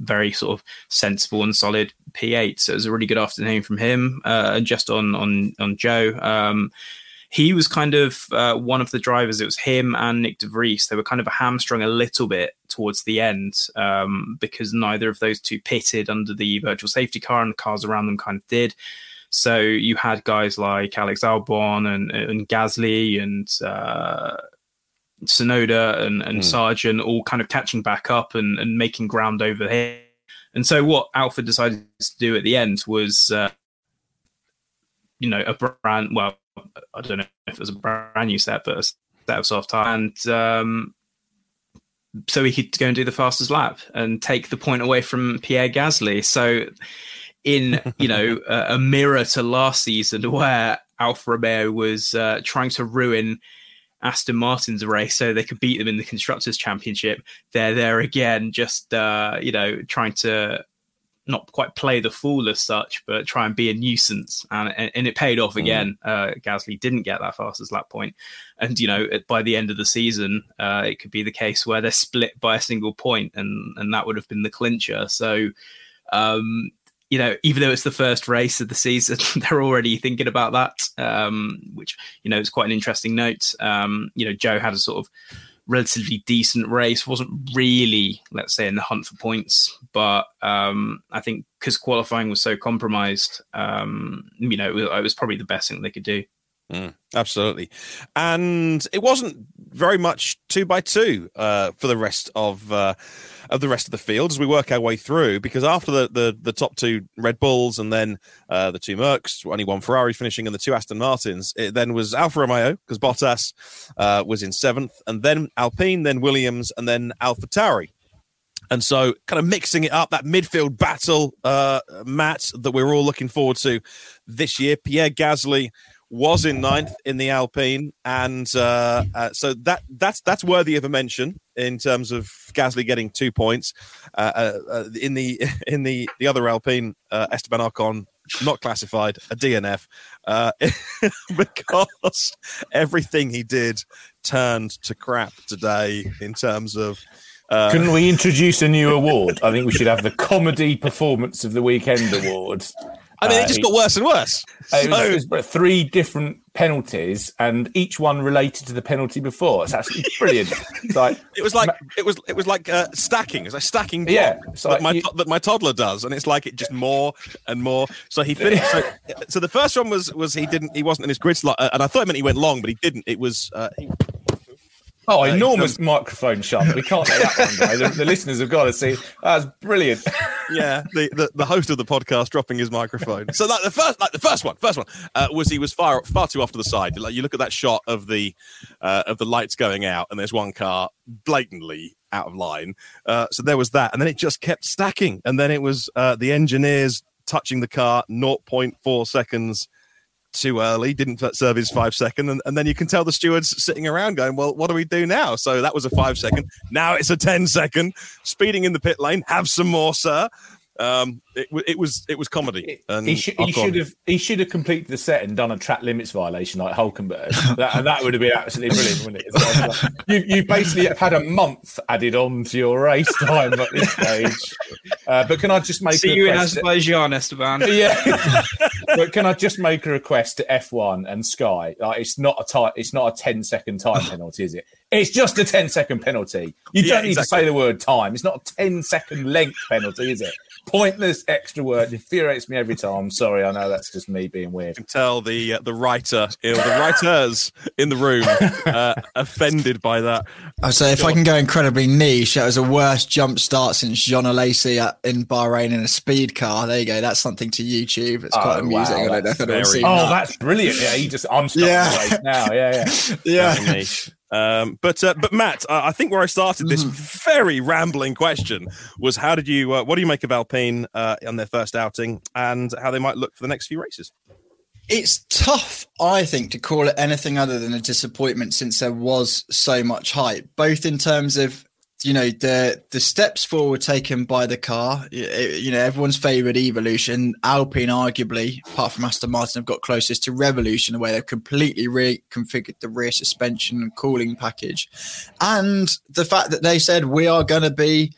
very sort of sensible and solid P8. So it was a really good afternoon from him. And just on Joe, he was kind of one of the drivers. It was him and Nick De Vries. They were kind of hamstrung a little bit towards the end because neither of those two pitted under the virtual safety car, and the cars around them kind of did. So you had guys like Alex Albon and Gasly and Tsunoda and Sargent all kind of catching back up and making ground over here. And so what Alpha decided to do at the end was, a brand, well, I don't know if it was a brand new set, but a set of soft tires. And so he could go and do the fastest lap and take the point away from Pierre Gasly. So in, a mirror to last season where Alfa Romeo was trying to ruin Aston Martin's race so they could beat them in the Constructors' Championship, they're there again, just trying to not quite play the fool as such, but try and be a nuisance, and it paid off again. Gasly didn't get that fastest lap point, and by the end of the season it could be the case where they're split by a single point, and that would have been the clincher. So even though it's the first race of the season, they're already thinking about that, which, it's quite an interesting note. Joe had a sort of relatively decent race, wasn't really, let's say, in the hunt for points. But I think because qualifying was so compromised, it was probably the best thing they could do. Absolutely. And it wasn't very much 2x2 for the rest of the rest of the field as we work our way through, because after the top two Red Bulls and then the two Mercs, only one Ferrari finishing, and the two Aston Martins, it then was Alfa Romeo, because Bottas was in 7th, and then Alpine, then Williams, and then AlphaTauri. And so kind of mixing it up, that midfield battle, Matt, that we're all looking forward to this year. Pierre Gasly was in 9th in the Alpine, and so that's worthy of a mention in terms of Gasly getting 2 points. In the other Alpine, Esteban Ocon not classified, a DNF, because everything he did turned to crap today in terms of. Couldn't we introduce a new award? I think we should have the Comedy Performance of the Weekend Award. I mean, it just got worse and worse. It was 3 different penalties, and each one related to the penalty before. It's actually brilliant. It was like stacking. It's like stacking block, that my toddler does, and it's like it just more and more. So he finished. So the first one was he wasn't in his grid slot, and I thought it meant he went long, but he didn't. It was. Enormous microphone shot. We can't let that one go. The listeners have got to see. That's brilliant. Yeah, the host of the podcast dropping his microphone. So the first one was he was far too off to the side. Like, you look at that shot of the lights going out, and there's one car blatantly out of line. So there was that, and then it just kept stacking, and then it was the engineers touching the car 0.4 seconds too early, didn't serve his 5 second, and then you can tell the stewards sitting around going, well, what do we do now? So that was a 5 second, now it's a 10 second, speeding in the pit lane, have some more, sir. It was comedy, and he should have completed the set and done a track limits violation like Hülkenberg, and that would have been absolutely brilliant, wouldn't it? So like, you basically have had a month added on to your race time at this stage. But can I just make see a you in Azerbaijan, Esteban? Yeah, but can I just make a request to F1 and Sky? Like, it's not a 10-second time penalty, is it? It's just a 10-second penalty. You don't need to say the word time. It's not a 10-second length penalty, is it? Pointless extra word. It infuriates me every time. Sorry, I know that's just me being weird. You can tell the writers in the room offended by that. I'll say, if I can go incredibly niche, that was the worst jump start since John Alesi in Bahrain in a speed car. There you go. That's something to YouTube. It's quite amusing. Wow, that's brilliant. Yeah, I'm starting the race now. Yeah. Niche. But Matt, I think where I started this very rambling question was, what do you make of Alpine on their first outing, and how they might look for the next few races? It's tough, I think, to call it anything other than a disappointment, since there was so much hype, both in terms of, the steps forward taken by the car, everyone's favourite evolution. Alpine, arguably, apart from Aston Martin, have got closest to revolution, where they've completely reconfigured the rear suspension and cooling package. And the fact that they said, we are going to be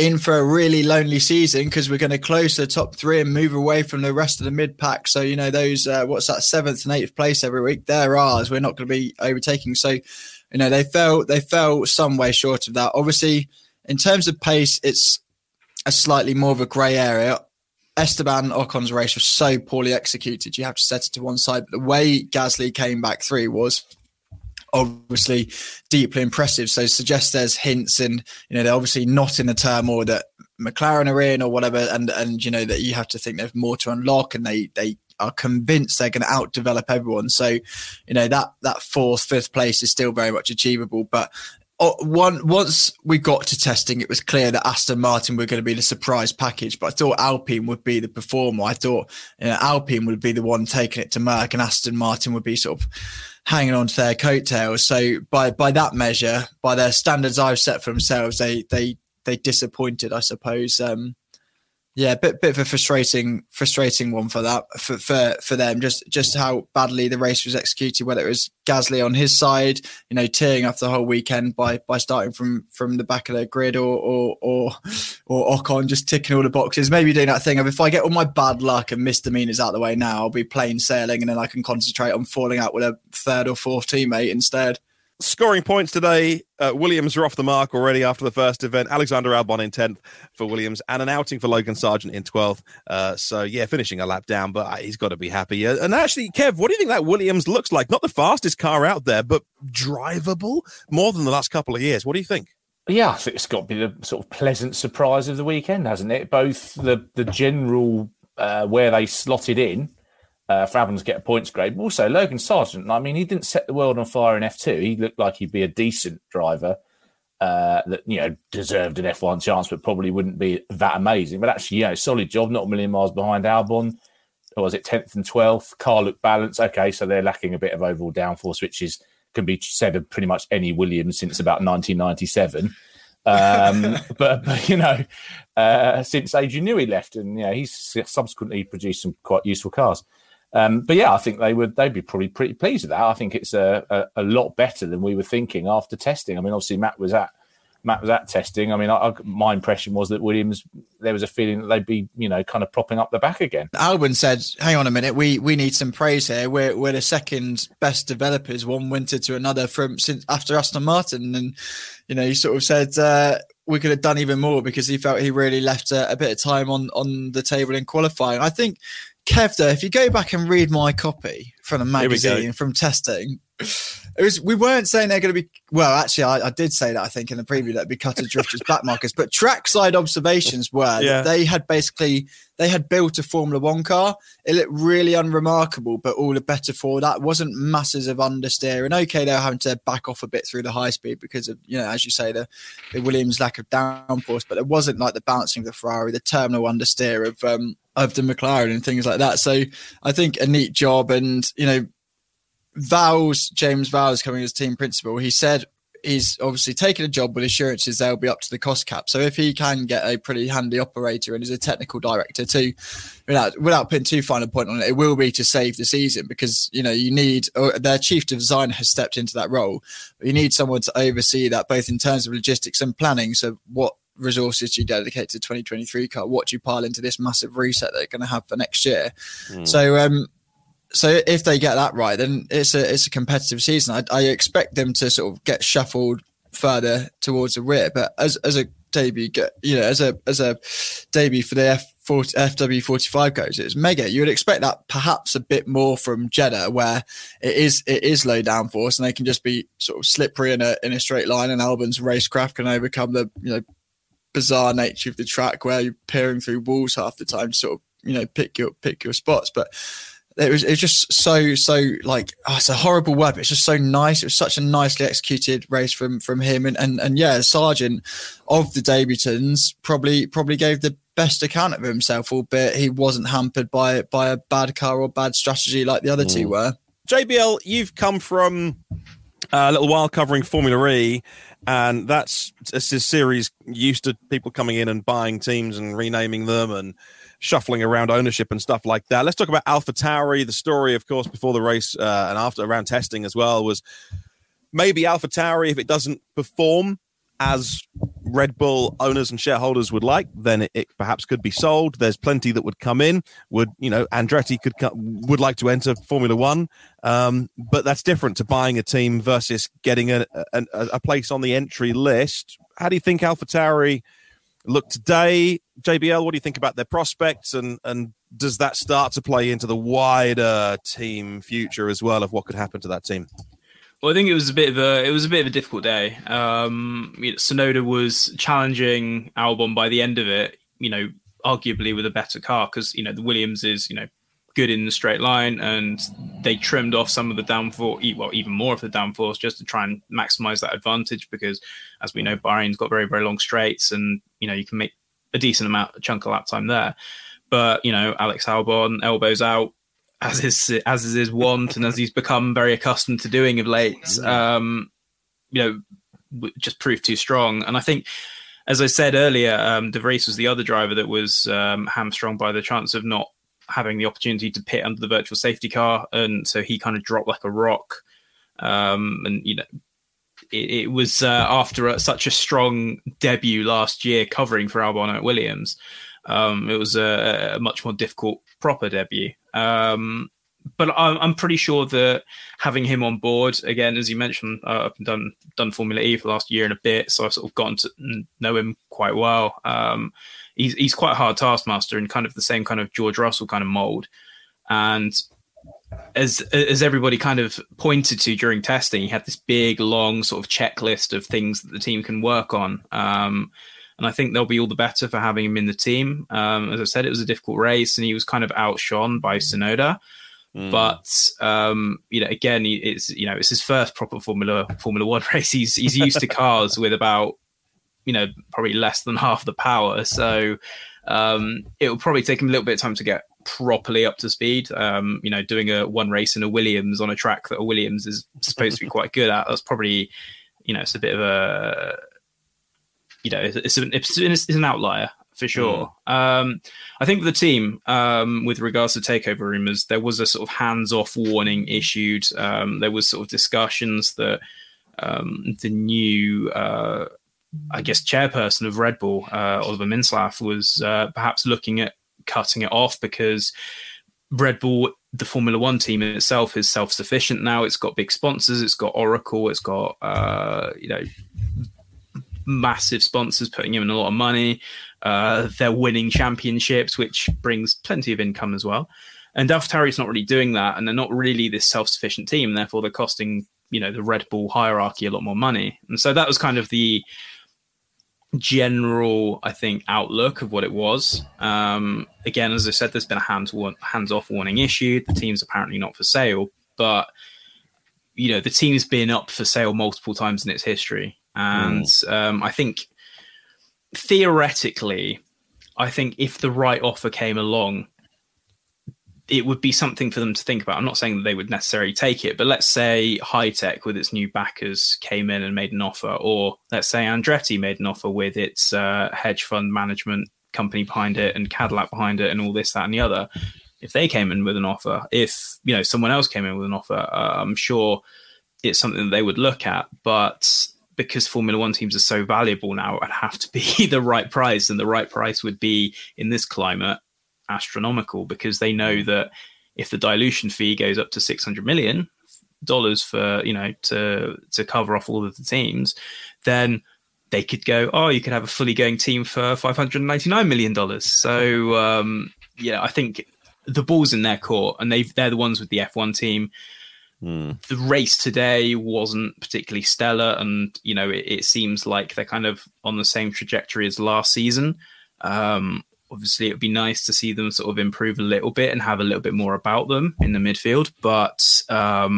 in for a really lonely season because we're going to close the top three and move away from the rest of the mid pack. So, you know, those, what's that, 7th and 8th place every week, they're ours. We're not going to be overtaking. So, you know, they fell some way short of that. Obviously, in terms of pace, it's a slightly more of a grey area. Esteban Ocon's race was so poorly executed. You have to set it to one side. But the way Gasly came back three was obviously deeply impressive. So suggests there's hints, and, you know, they're obviously not in the turmoil that McLaren are in or whatever. And you know, that you have to think there's more to unlock, and they are convinced they're going to outdevelop everyone. So, you know, that 4th, 5th place is still very much achievable. But once we got to testing, it was clear that Aston Martin were going to be the surprise package, but I thought Alpine would be the performer. I thought, you know, Alpine would be the one taking it to Merck, and Aston Martin would be sort of hanging on to their coattails. So by that measure, by their standards I've set for themselves, they disappointed, I suppose. Yeah, bit of a frustrating one for that for them. Just how badly the race was executed. Whether it was Gasly on his side, you know, tearing up the whole weekend by starting from the back of the grid, or Ocon just ticking all the boxes. Maybe doing that thing of, if I get all my bad luck and misdemeanors out of the way now, I'll be plain sailing, and then I can concentrate on falling out with a 3rd or 4th teammate instead. Scoring points today, Williams are off the mark already after the first event. Alexander Albon in 10th for Williams, and an outing for Logan Sargent in 12th. So, yeah, finishing a lap down, but he's got to be happy. And actually, Kev, what do you think that Williams looks like? Not the fastest car out there, but drivable more than the last couple of years. What do you think? Yeah, I think it's got to be the sort of pleasant surprise of the weekend, hasn't it? Both the general where they slotted in, for Albon to get a points grade. But also, Logan Sargent, I mean, he didn't set the world on fire in F2. He looked like he'd be a decent driver that, you know, deserved an F1 chance, but probably wouldn't be that amazing. But actually, you know, solid job, not a million miles behind Albon. Or was it 10th and 12th? Car looked balanced. Okay, so they're lacking a bit of overall downforce, which is can be said of pretty much any Williams since about 1997. But you know, since Adrian Newey left, and, you know, he's subsequently produced some quite useful cars. But yeah, I think they'd be probably pretty pleased with that. I think it's a lot better than we were thinking after testing. I mean, obviously Matt was at testing. I mean, my impression was that Williams, there was a feeling that they'd be, you know, kind of propping up the back again. Albon said, "Hang on a minute, we need some praise here. We're the second best developers one winter to another after Aston Martin," and, you know, he sort of said, we could have done even more, because he felt he really left a bit of time on the table in qualifying. I think, Kev, though, if you go back and read my copy from the magazine from testing, we weren't saying they're going to be, well, actually, I did say that, I think, in the preview, that'd be cut and drifters, black markers, but trackside observations were that they had built a Formula One car. It looked really unremarkable, but all the better for that. Wasn't masses of understeer, and okay, they were having to back off a bit through the high speed because of, you know, as you say, the Williams lack of downforce, but it wasn't like the bouncing of the Ferrari, the terminal understeer of the McLaren and things like that. So I think a neat job. And, you know, James Vowles coming as team principal, he said he's obviously taking a job with assurances they'll be up to the cost cap. So if he can get a pretty handy operator and is a technical director too, without putting too fine a point on it, it will be to save the season, because, you know, you need, or their chief designer has stepped into that role. You need someone to oversee that, both in terms of logistics and planning. So what resources do you dedicate to the 2023 car? What do you pile into this massive reset they're going to have for next year? So if they get that right, then it's a competitive season. I expect them to sort of get shuffled further towards the rear, but as a debut, you know, as a debut for the FW45 goes, it's mega. You would expect that perhaps a bit more from Jeddah, where it is low downforce and they can just be sort of slippery in a straight line, and Albon's racecraft can overcome the, you know, bizarre nature of the track where you're peering through walls half the time to sort of, you know, pick your spots. But it was just so like, oh, it's a horrible word, but it's just so nice. It was such a nicely executed race from him, and yeah, Sargent of the debutants probably gave the best account of himself, albeit he wasn't hampered by a bad car or bad strategy like the other two were. JBL, you've come from a little while covering Formula E, and that's a series used to people coming in and buying teams and renaming them and shuffling around ownership and stuff like that. Let's talk about AlphaTauri. The story, of course, before the race and after around testing as well was maybe AlphaTauri, if it doesn't perform as Red Bull owners and shareholders would like, then it perhaps could be sold. There's plenty that would come in. Andretti would like to enter Formula One, but that's different to buying a team versus getting a place on the entry list. How do you think AlphaTauri look today? JBL, what do you think about their prospects, and does that start to play into the wider team future as well of what could happen to that team? Well, I think it was a bit of a difficult day. Tsunoda was challenging Albon by the end of it, arguably with a better car, because the Williams is good in the straight line, and they trimmed off some of the downforce, well, even more of the downforce, just to try and maximize that advantage, because as we know, Bahrain's got very, very long straights, and you can make a decent amount, a chunk of lap time there. But Alex Albon, elbows out, as is his want, and as he's become very accustomed to doing of late, just proved too strong. And I think, as I said earlier, De Vries was the other driver that was hamstrung by the chance of not having the opportunity to pit under the virtual safety car, and so he kind of dropped like a rock. It was after such a strong debut last year covering for Albon at Williams. It was a much more difficult proper debut. But I'm pretty sure that having him on board again, as you mentioned, I've done Formula E for the last year and a bit, so I've sort of gotten to know him quite well. He's quite a hard taskmaster in kind of the same kind of George Russell kind of mold. And as everybody kind of pointed to during testing, he had this big long sort of checklist of things that the team can work on. And I think they'll be all the better for having him in the team. As I said, it was a difficult race, and he was kind of outshone by Tsunoda. But again, it's his first proper Formula One race. He's used to cars with about probably less than half the power, so it will probably take him a little bit of time to get properly up to speed. Doing one race in a Williams on a track that a Williams is supposed to be quite good at, that's probably it's a bit of a. It's an outlier for sure. I think the team, with regards to takeover rumours, there was a sort of hands-off warning issued. There was sort of discussions that the new, chairperson of Red Bull, Oliver Mintzlaff, was perhaps looking at cutting it off, because Red Bull, the Formula One team in itself, is self-sufficient now. It's got big sponsors. It's got Oracle. It's got, massive sponsors putting in a lot of money. They're winning championships, which brings plenty of income as well. And AlphaTauri's not really doing that, and they're not really this self-sufficient team. Therefore, they're costing the Red Bull hierarchy a lot more money. And so that was kind of the general, I think, outlook of what it was. Again, as I said, there's been a hands-off warning issued. The team's apparently not for sale, but the team's been up for sale multiple times in its history. And I think theoretically, if the right offer came along, it would be something for them to think about. I'm not saying that they would necessarily take it, but let's say Hi-Tech with its new backers came in and made an offer, or let's say Andretti made an offer with its hedge fund management company behind it and Cadillac behind it and all this, that and the other. If they came in with an offer, if someone else came in with an offer, I'm sure it's something that they would look at. But because Formula One teams are so valuable now, it'd have to be the right price, and the right price would be, in this climate, astronomical, because they know that if the dilution fee goes up to $600 million for, to cover off all of the teams, then they could go, you could have a fully going team for $599 million. So, I think the ball's in their court, and they're the ones with the F1 team. The race today wasn't particularly stellar, and it seems like they're kind of on the same trajectory as last season. Obviously it would be nice to see them sort of improve a little bit and have a little bit more about them in the midfield, but for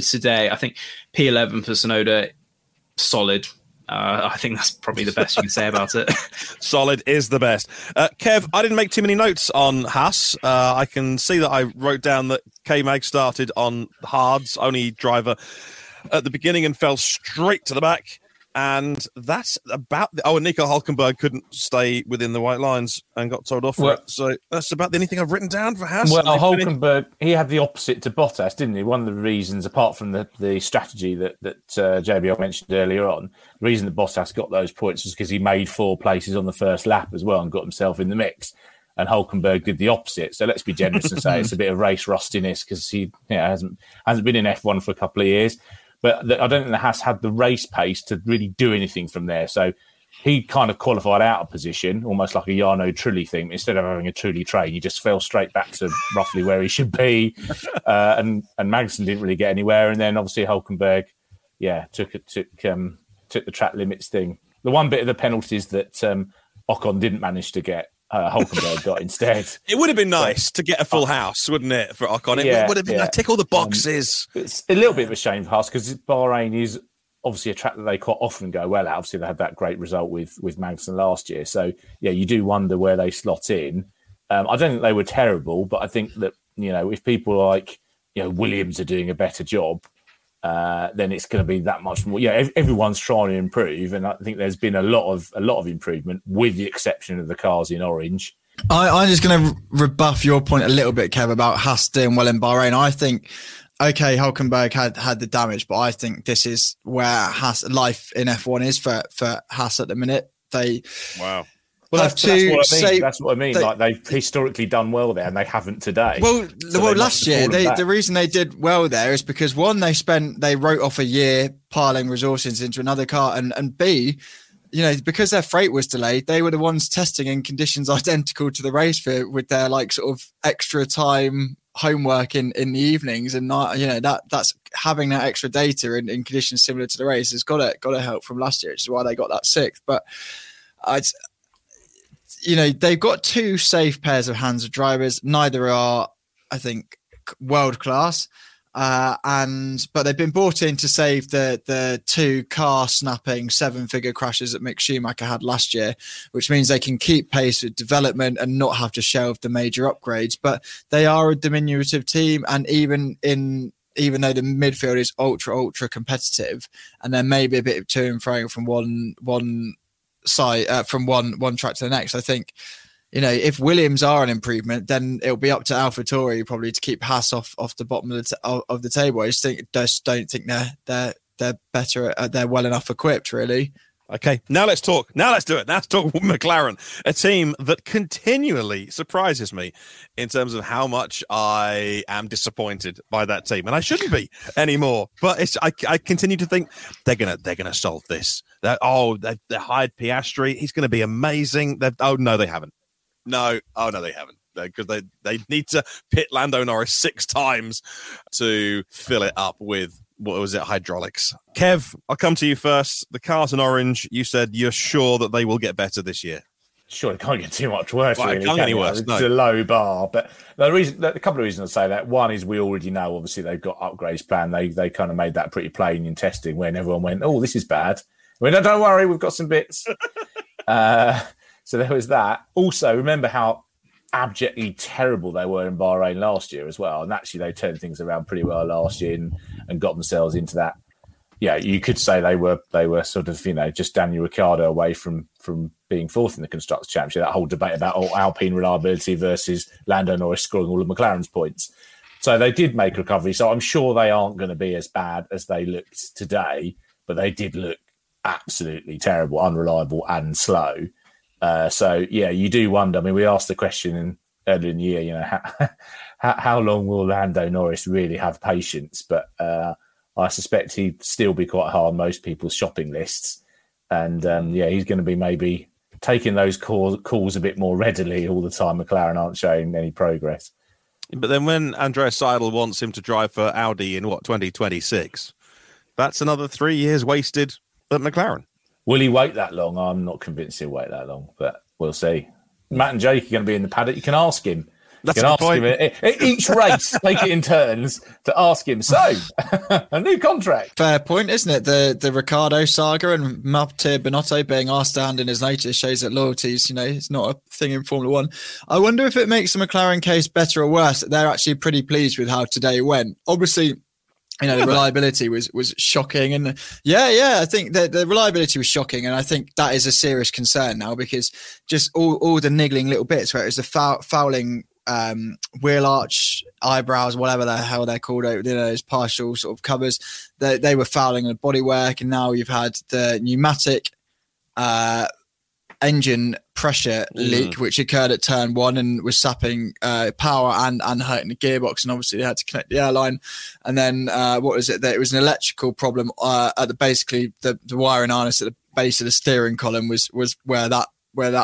today I think P11 for Tsunoda, solid. I think that's probably the best you can say about it. Solid is the best. Kev, I didn't make too many notes on Haas. I can see that I wrote down that K-Mag started on hards, only driver at the beginning, and fell straight to the back. And that's about the, and Nico Hülkenberg couldn't stay within the white lines and got told off for it. So that's about the only thing I've written down for Haas. Well, Hülkenberg, he had the opposite to Bottas, didn't he? One of the reasons, apart from the strategy that JBL mentioned earlier on, the reason that Bottas got those points was because he made four places on the first lap as well and got himself in the mix. And Hülkenberg did the opposite. So let's be generous and say it's a bit of race rustiness because he hasn't been in F1 for a couple of years. But I don't think the Haas had the race pace to really do anything from there. So he kind of qualified out of position, almost like a Jarno Trulli thing. Instead of having a Trulli train, he just fell straight back to roughly where he should be. And Magnussen didn't really get anywhere. And then obviously Hülkenberg, took the track limits thing. The one bit of the penalties that Ocon didn't manage to get, Hülkenberg got instead. It would have been nice to get a full house, wouldn't it, for Ocon? It would have been like, tick all the boxes. It's a little bit of a shame for Haas because Bahrain is obviously a track that they quite often go well at. Obviously, they had that great result with Magnussen last year. So, you do wonder where they slot in. I don't think they were terrible, but I think that, if people like, Williams are doing a better job, then it's going to be that much more. Everyone's trying to improve, and I think there's been a lot of improvement, with the exception of the cars in orange. I'm just going to rebuff your point a little bit, Kev, about Haas doing well in Bahrain. I think, okay, Hülkenberg had the damage, but I think this is where Haas life in F1 is for Haas at the minute. Well, that's what I mean. They've historically done well there, and they haven't today. Well, last year, the reason they did well there is because one, they wrote off a year piling resources into another car, and B, because their freight was delayed, they were the ones testing in conditions identical to the race with their extra time homework in the evenings, and not, that's having that extra data in conditions similar to the race has got to help from last year, which is why they got that sixth. But they've got two safe pairs of hands of drivers. Neither are, I think, world class. But they've been brought in to save the two car snapping 7-figure crashes that Mick Schumacher had last year, which means they can keep pace with development and not have to shelve the major upgrades. But they are a diminutive team, and even though the midfield is ultra competitive, and there may be a bit of to and fro from one track to the next. I think, if Williams are an improvement, then it'll be up to AlphaTauri probably to keep Haas off the bottom of the table. I just don't think they're better. They're well enough equipped, really. Okay, now let's talk. Now let's do it. Now let's talk McLaren, a team that continually surprises me in terms of how much I am disappointed by that team, and I shouldn't be anymore. But I continue to think they're gonna solve this. They hired Piastri. He's going to be amazing. No, they haven't. Because they need to pit Lando Norris 6 times to fill it up with. What was it? Hydraulics. Kev, I'll come to you first. The cars in orange, you said you're sure that they will get better this year. Sure, it can't get too much worse. Well, really, it can't get any worse. It's a low bar. But a couple of reasons I say that. One is we already know, obviously, they've got upgrades planned. They kind of made that pretty plain in testing when everyone went, oh, this is bad. We went, no, don't worry, we've got some bits. So there was that. Also, remember how abjectly terrible they were in Bahrain last year as well, and actually they turned things around pretty well last year and got themselves into that. Yeah, you could say they were sort of just Daniel Ricciardo away from being fourth in the Constructors' Championship. That whole debate about Alpine reliability versus Lando Norris scoring all of McLaren's points. So they did make recovery. So I'm sure they aren't going to be as bad as they looked today, but they did look absolutely terrible, unreliable, and slow. You do wonder. I mean, we asked the question earlier in the year, how long will Lando Norris really have patience? But I suspect he'd still be quite high on most people's shopping lists. And, he's going to be maybe taking those calls a bit more readily all the time. McLaren aren't showing any progress. But then when Andreas Seidl wants him to drive for Audi in, 2026, that's another 3 years wasted at McLaren. Will he wait that long? I'm not convinced he'll wait that long, but we'll see. Matt and Jake are going to be in the paddock. You can ask him. That's the point. Each race, take it in turns to ask him. So, a new contract. Fair point, isn't it? The Ricciardo saga and Matteo Binotto being asked to hand in his notice shows that loyalties, it's not a thing in Formula One. I wonder if it makes the McLaren case better or worse that they're actually pretty pleased with how today went. Obviously, You know, the reliability was shocking. And I think the reliability was shocking. And I think that is a serious concern now, because just all the niggling little bits where it was the fouling, wheel arch, eyebrows, whatever the hell they're called, you know, those partial sort of covers, they were fouling the bodywork. And now you've had the pneumatic, engine pressure leak, which occurred at turn one and was sapping power and hurting the gearbox, and obviously they had to connect the airline. And then it was an electrical problem at the, basically the wiring harness at the base of the steering column was where that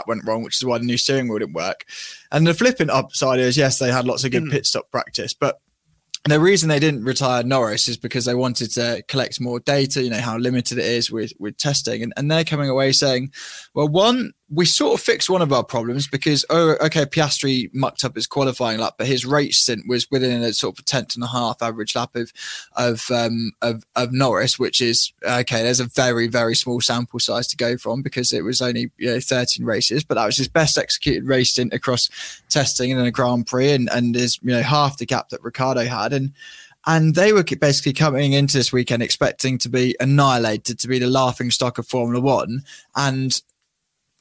went wrong, which is why the new steering wheel didn't work. And the flipping upside is, yes, they had lots of good pit stop practice, but the reason they didn't retire Norris is because they wanted to collect more data, you know, how limited it is with testing. And they're coming away saying, well, one, we sort of fixed one of our problems because, Piastri mucked up his qualifying lap, but his race stint was within a sort of 10th and a half average lap of Norris, which is, okay, there's a very, very small sample size to go from because it was only 13 races, but that was his best executed race stint across testing and in a Grand Prix, and is, you know, half the gap that Ricciardo had. And they were basically coming into this weekend expecting to be annihilated, to be the laughing stock of Formula One. And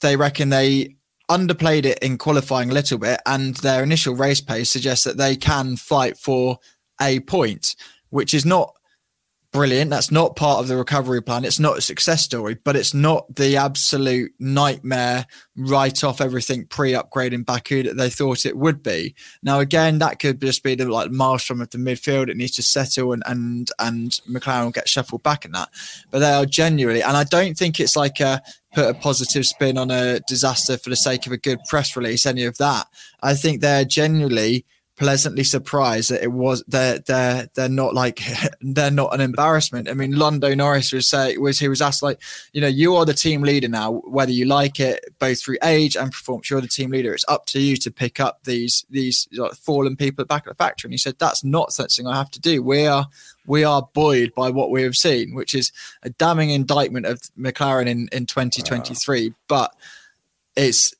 they reckon they underplayed it in qualifying a little bit, and their initial race pace suggests that they can fight for a point, which is not brilliant. That's not part of the recovery plan. It's not a success story, but it's not the absolute nightmare write off everything pre-upgrade in Baku that they thought it would be. Now, again, that could just be the maelstrom of the midfield. It needs to settle and McLaren will get shuffled back in that. But they are genuinely, and I don't think it's like put a positive spin on a disaster for the sake of a good press release, any of that. I think they're genuinely pleasantly surprised that it was they're not like they're not an embarrassment. I mean, Lando Norris was asked, like, you know, you are the team leader now, whether you like it, both through age and performance, you're the team leader. It's up to you to pick up these like, fallen people back at the factory. And he said, that's not something I have to do. We are buoyed by what we have seen, which is a damning indictment of McLaren in 2023. Wow. But it's,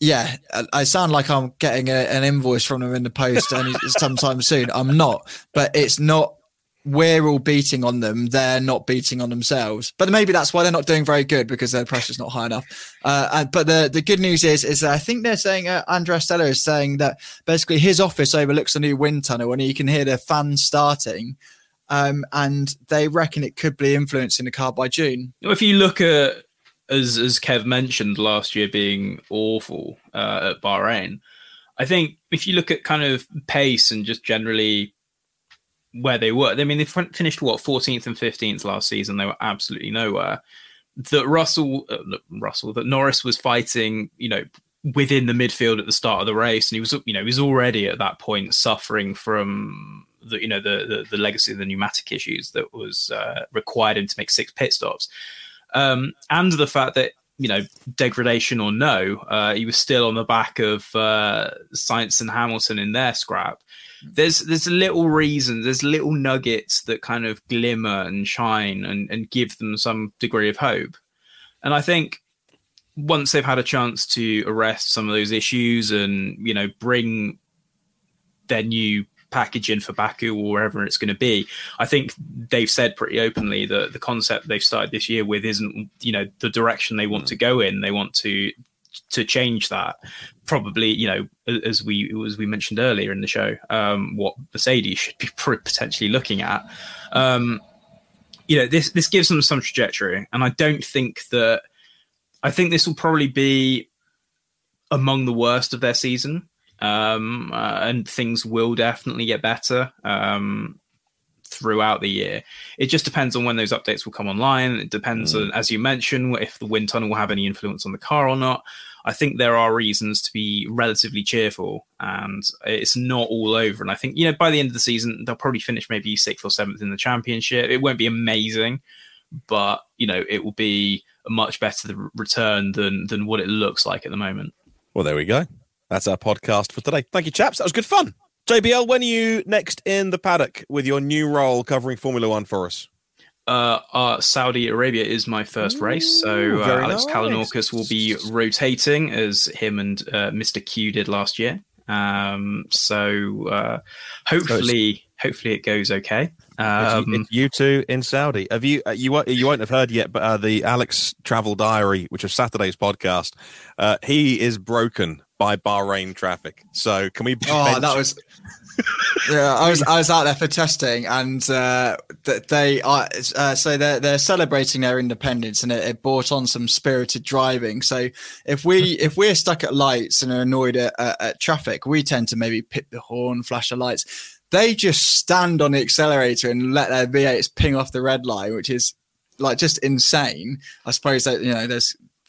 yeah, I sound like I'm getting an invoice from them in the post and sometime soon. I'm not, but it's not. We're all beating on them. They're not beating on themselves. But maybe that's why they're not doing very good, because their pressure's not high enough. But the good news is that I think they're saying, Andrea Stella is saying that basically his office overlooks the new wind tunnel and you can hear the fans starting. And they reckon it could be influencing the car by June. If you look at, as Kev mentioned, last year being awful at Bahrain, I think if you look at kind of pace and just generally where they were, I mean, they finished, 14th and 15th last season. They were absolutely nowhere. That that Norris was fighting, you know, within the midfield at the start of the race, and he was, you know, he was already at that point suffering from the, you know, the legacy of the pneumatic issues that was required him to make 6 pit stops. And the fact that, you know, degradation or no, he was still on the back of Sainz and Hamilton in their scrap. There's little reasons, there's little nuggets that kind of glimmer and shine and give them some degree of hope. And I think once they've had a chance to arrest some of those issues and, you know, bring their new package in for Baku or wherever it's going to be, I think they've said pretty openly that the concept they've started this year with isn't, you know, the direction they want to go in. They want to change that, probably, you know, as we mentioned earlier in the show, what Mercedes should be potentially looking at. You know, this gives them some trajectory, and I think this will probably be among the worst of their season. And things will definitely get better throughout the year. It just depends on when those updates will come online. It depends on, as you mentioned, if the wind tunnel will have any influence on the car or not. I think there are reasons to be relatively cheerful, and it's not all over. And I think, you know, by the end of the season, they'll probably finish maybe 6th or 7th in the championship. It won't be amazing, but, you know, it will be a much better return than what it looks like at the moment. Well, there we go. That's our podcast for today. Thank you, chaps. That was good fun. JBL, when are you next in the paddock with your new role covering Formula One for us? Saudi Arabia is my first race, so Alex Kalanorkas will be rotating as him and Mr. Q did last year. So hopefully... hopefully it goes okay. You two in Saudi. Have you, you won't have heard yet, but the Alex Travel Diary, which is Saturday's podcast, he is broken by Bahrain traffic. So can we? Yeah, I was out there for testing, and they are so they're celebrating their independence, and it brought on some spirited driving. So if we're stuck at lights and are annoyed at traffic, we tend to maybe pip the horn, flash the lights. They just stand on the accelerator and let their V8s ping off the red line, which is like just insane. I suppose that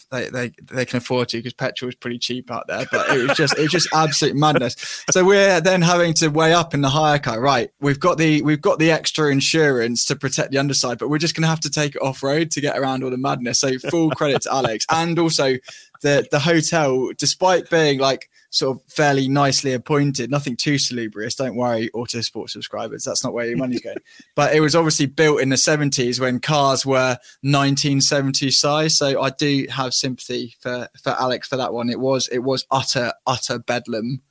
they can afford to because petrol is pretty cheap out there, but it was just absolute madness. So we're then having to weigh up in the hire car, right? We've got the extra insurance to protect the underside, but we're just going to have to take it off road to get around all the madness. So full credit to Alex, and also the hotel, despite being like sort of fairly nicely appointed, nothing too salubrious. Don't worry, Autosport subscribers, that's not where your money's going. But it was obviously built in the 70s when cars were 1970s size. So I do have sympathy for Alex for that one. It was utter bedlam.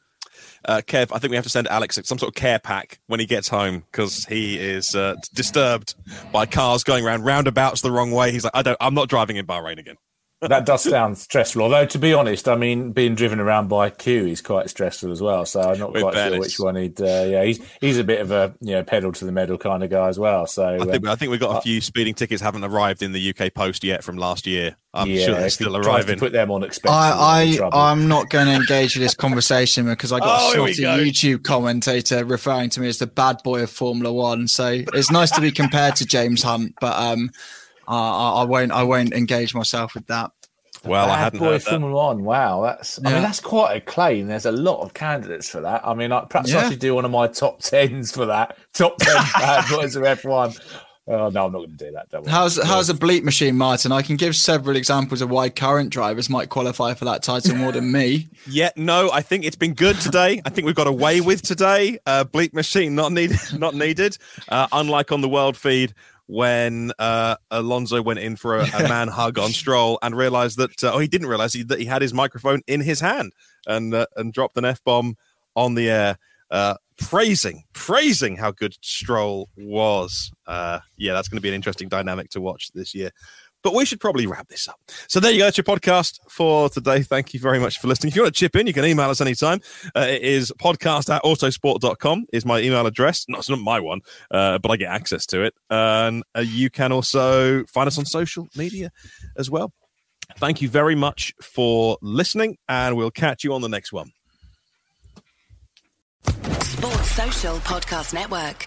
Kev, I think we have to send Alex some sort of care pack when he gets home, because he is disturbed by cars going around roundabouts the wrong way. He's like, I'm not driving in Bahrain again. That does sound stressful, although, to be honest, I mean, being driven around by Q is quite stressful as well, so I'm not quite sure which one he'd... he's a bit of a pedal to the metal kind of guy as well, so... I think we've got a few speeding tickets haven't arrived in the UK post yet from last year. I'm sure they're still arriving. Put them on expensive. I'm not going to engage in this conversation because I got a snotty YouTube commentator referring to me as the bad boy of Formula One, so it's nice to be compared to James Hunt, but... I won't engage myself with that. Well, I hadn't heard that. Formula One. Wow, that's quite a claim. There's a lot of candidates for that. I mean, I should do one of my top 10s for that. Top 10 bad boys of F1. Oh no, I'm not going to do that. Don't worry. How's a bleep machine, Martin? I can give several examples of why current drivers might qualify for that title more than me. Yeah, no, I think it's been good today. I think we've got away with today. Bleep machine not needed. Unlike on the world feed, when Alonso went in for a man hug on Stroll and realised that he didn't realise that he had his microphone in his hand and dropped an F-bomb on the air, praising how good Stroll was. That's going to be an interesting dynamic to watch this year. But we should probably wrap this up. So there you go. That's your podcast for today. Thank you very much for listening. If you want to chip in, you can email us anytime. It is podcast@autosport.com is my email address. No, it's not my one, but I get access to it. And you can also find us on social media as well. Thank you very much for listening, and we'll catch you on the next one. Sports Social Podcast Network.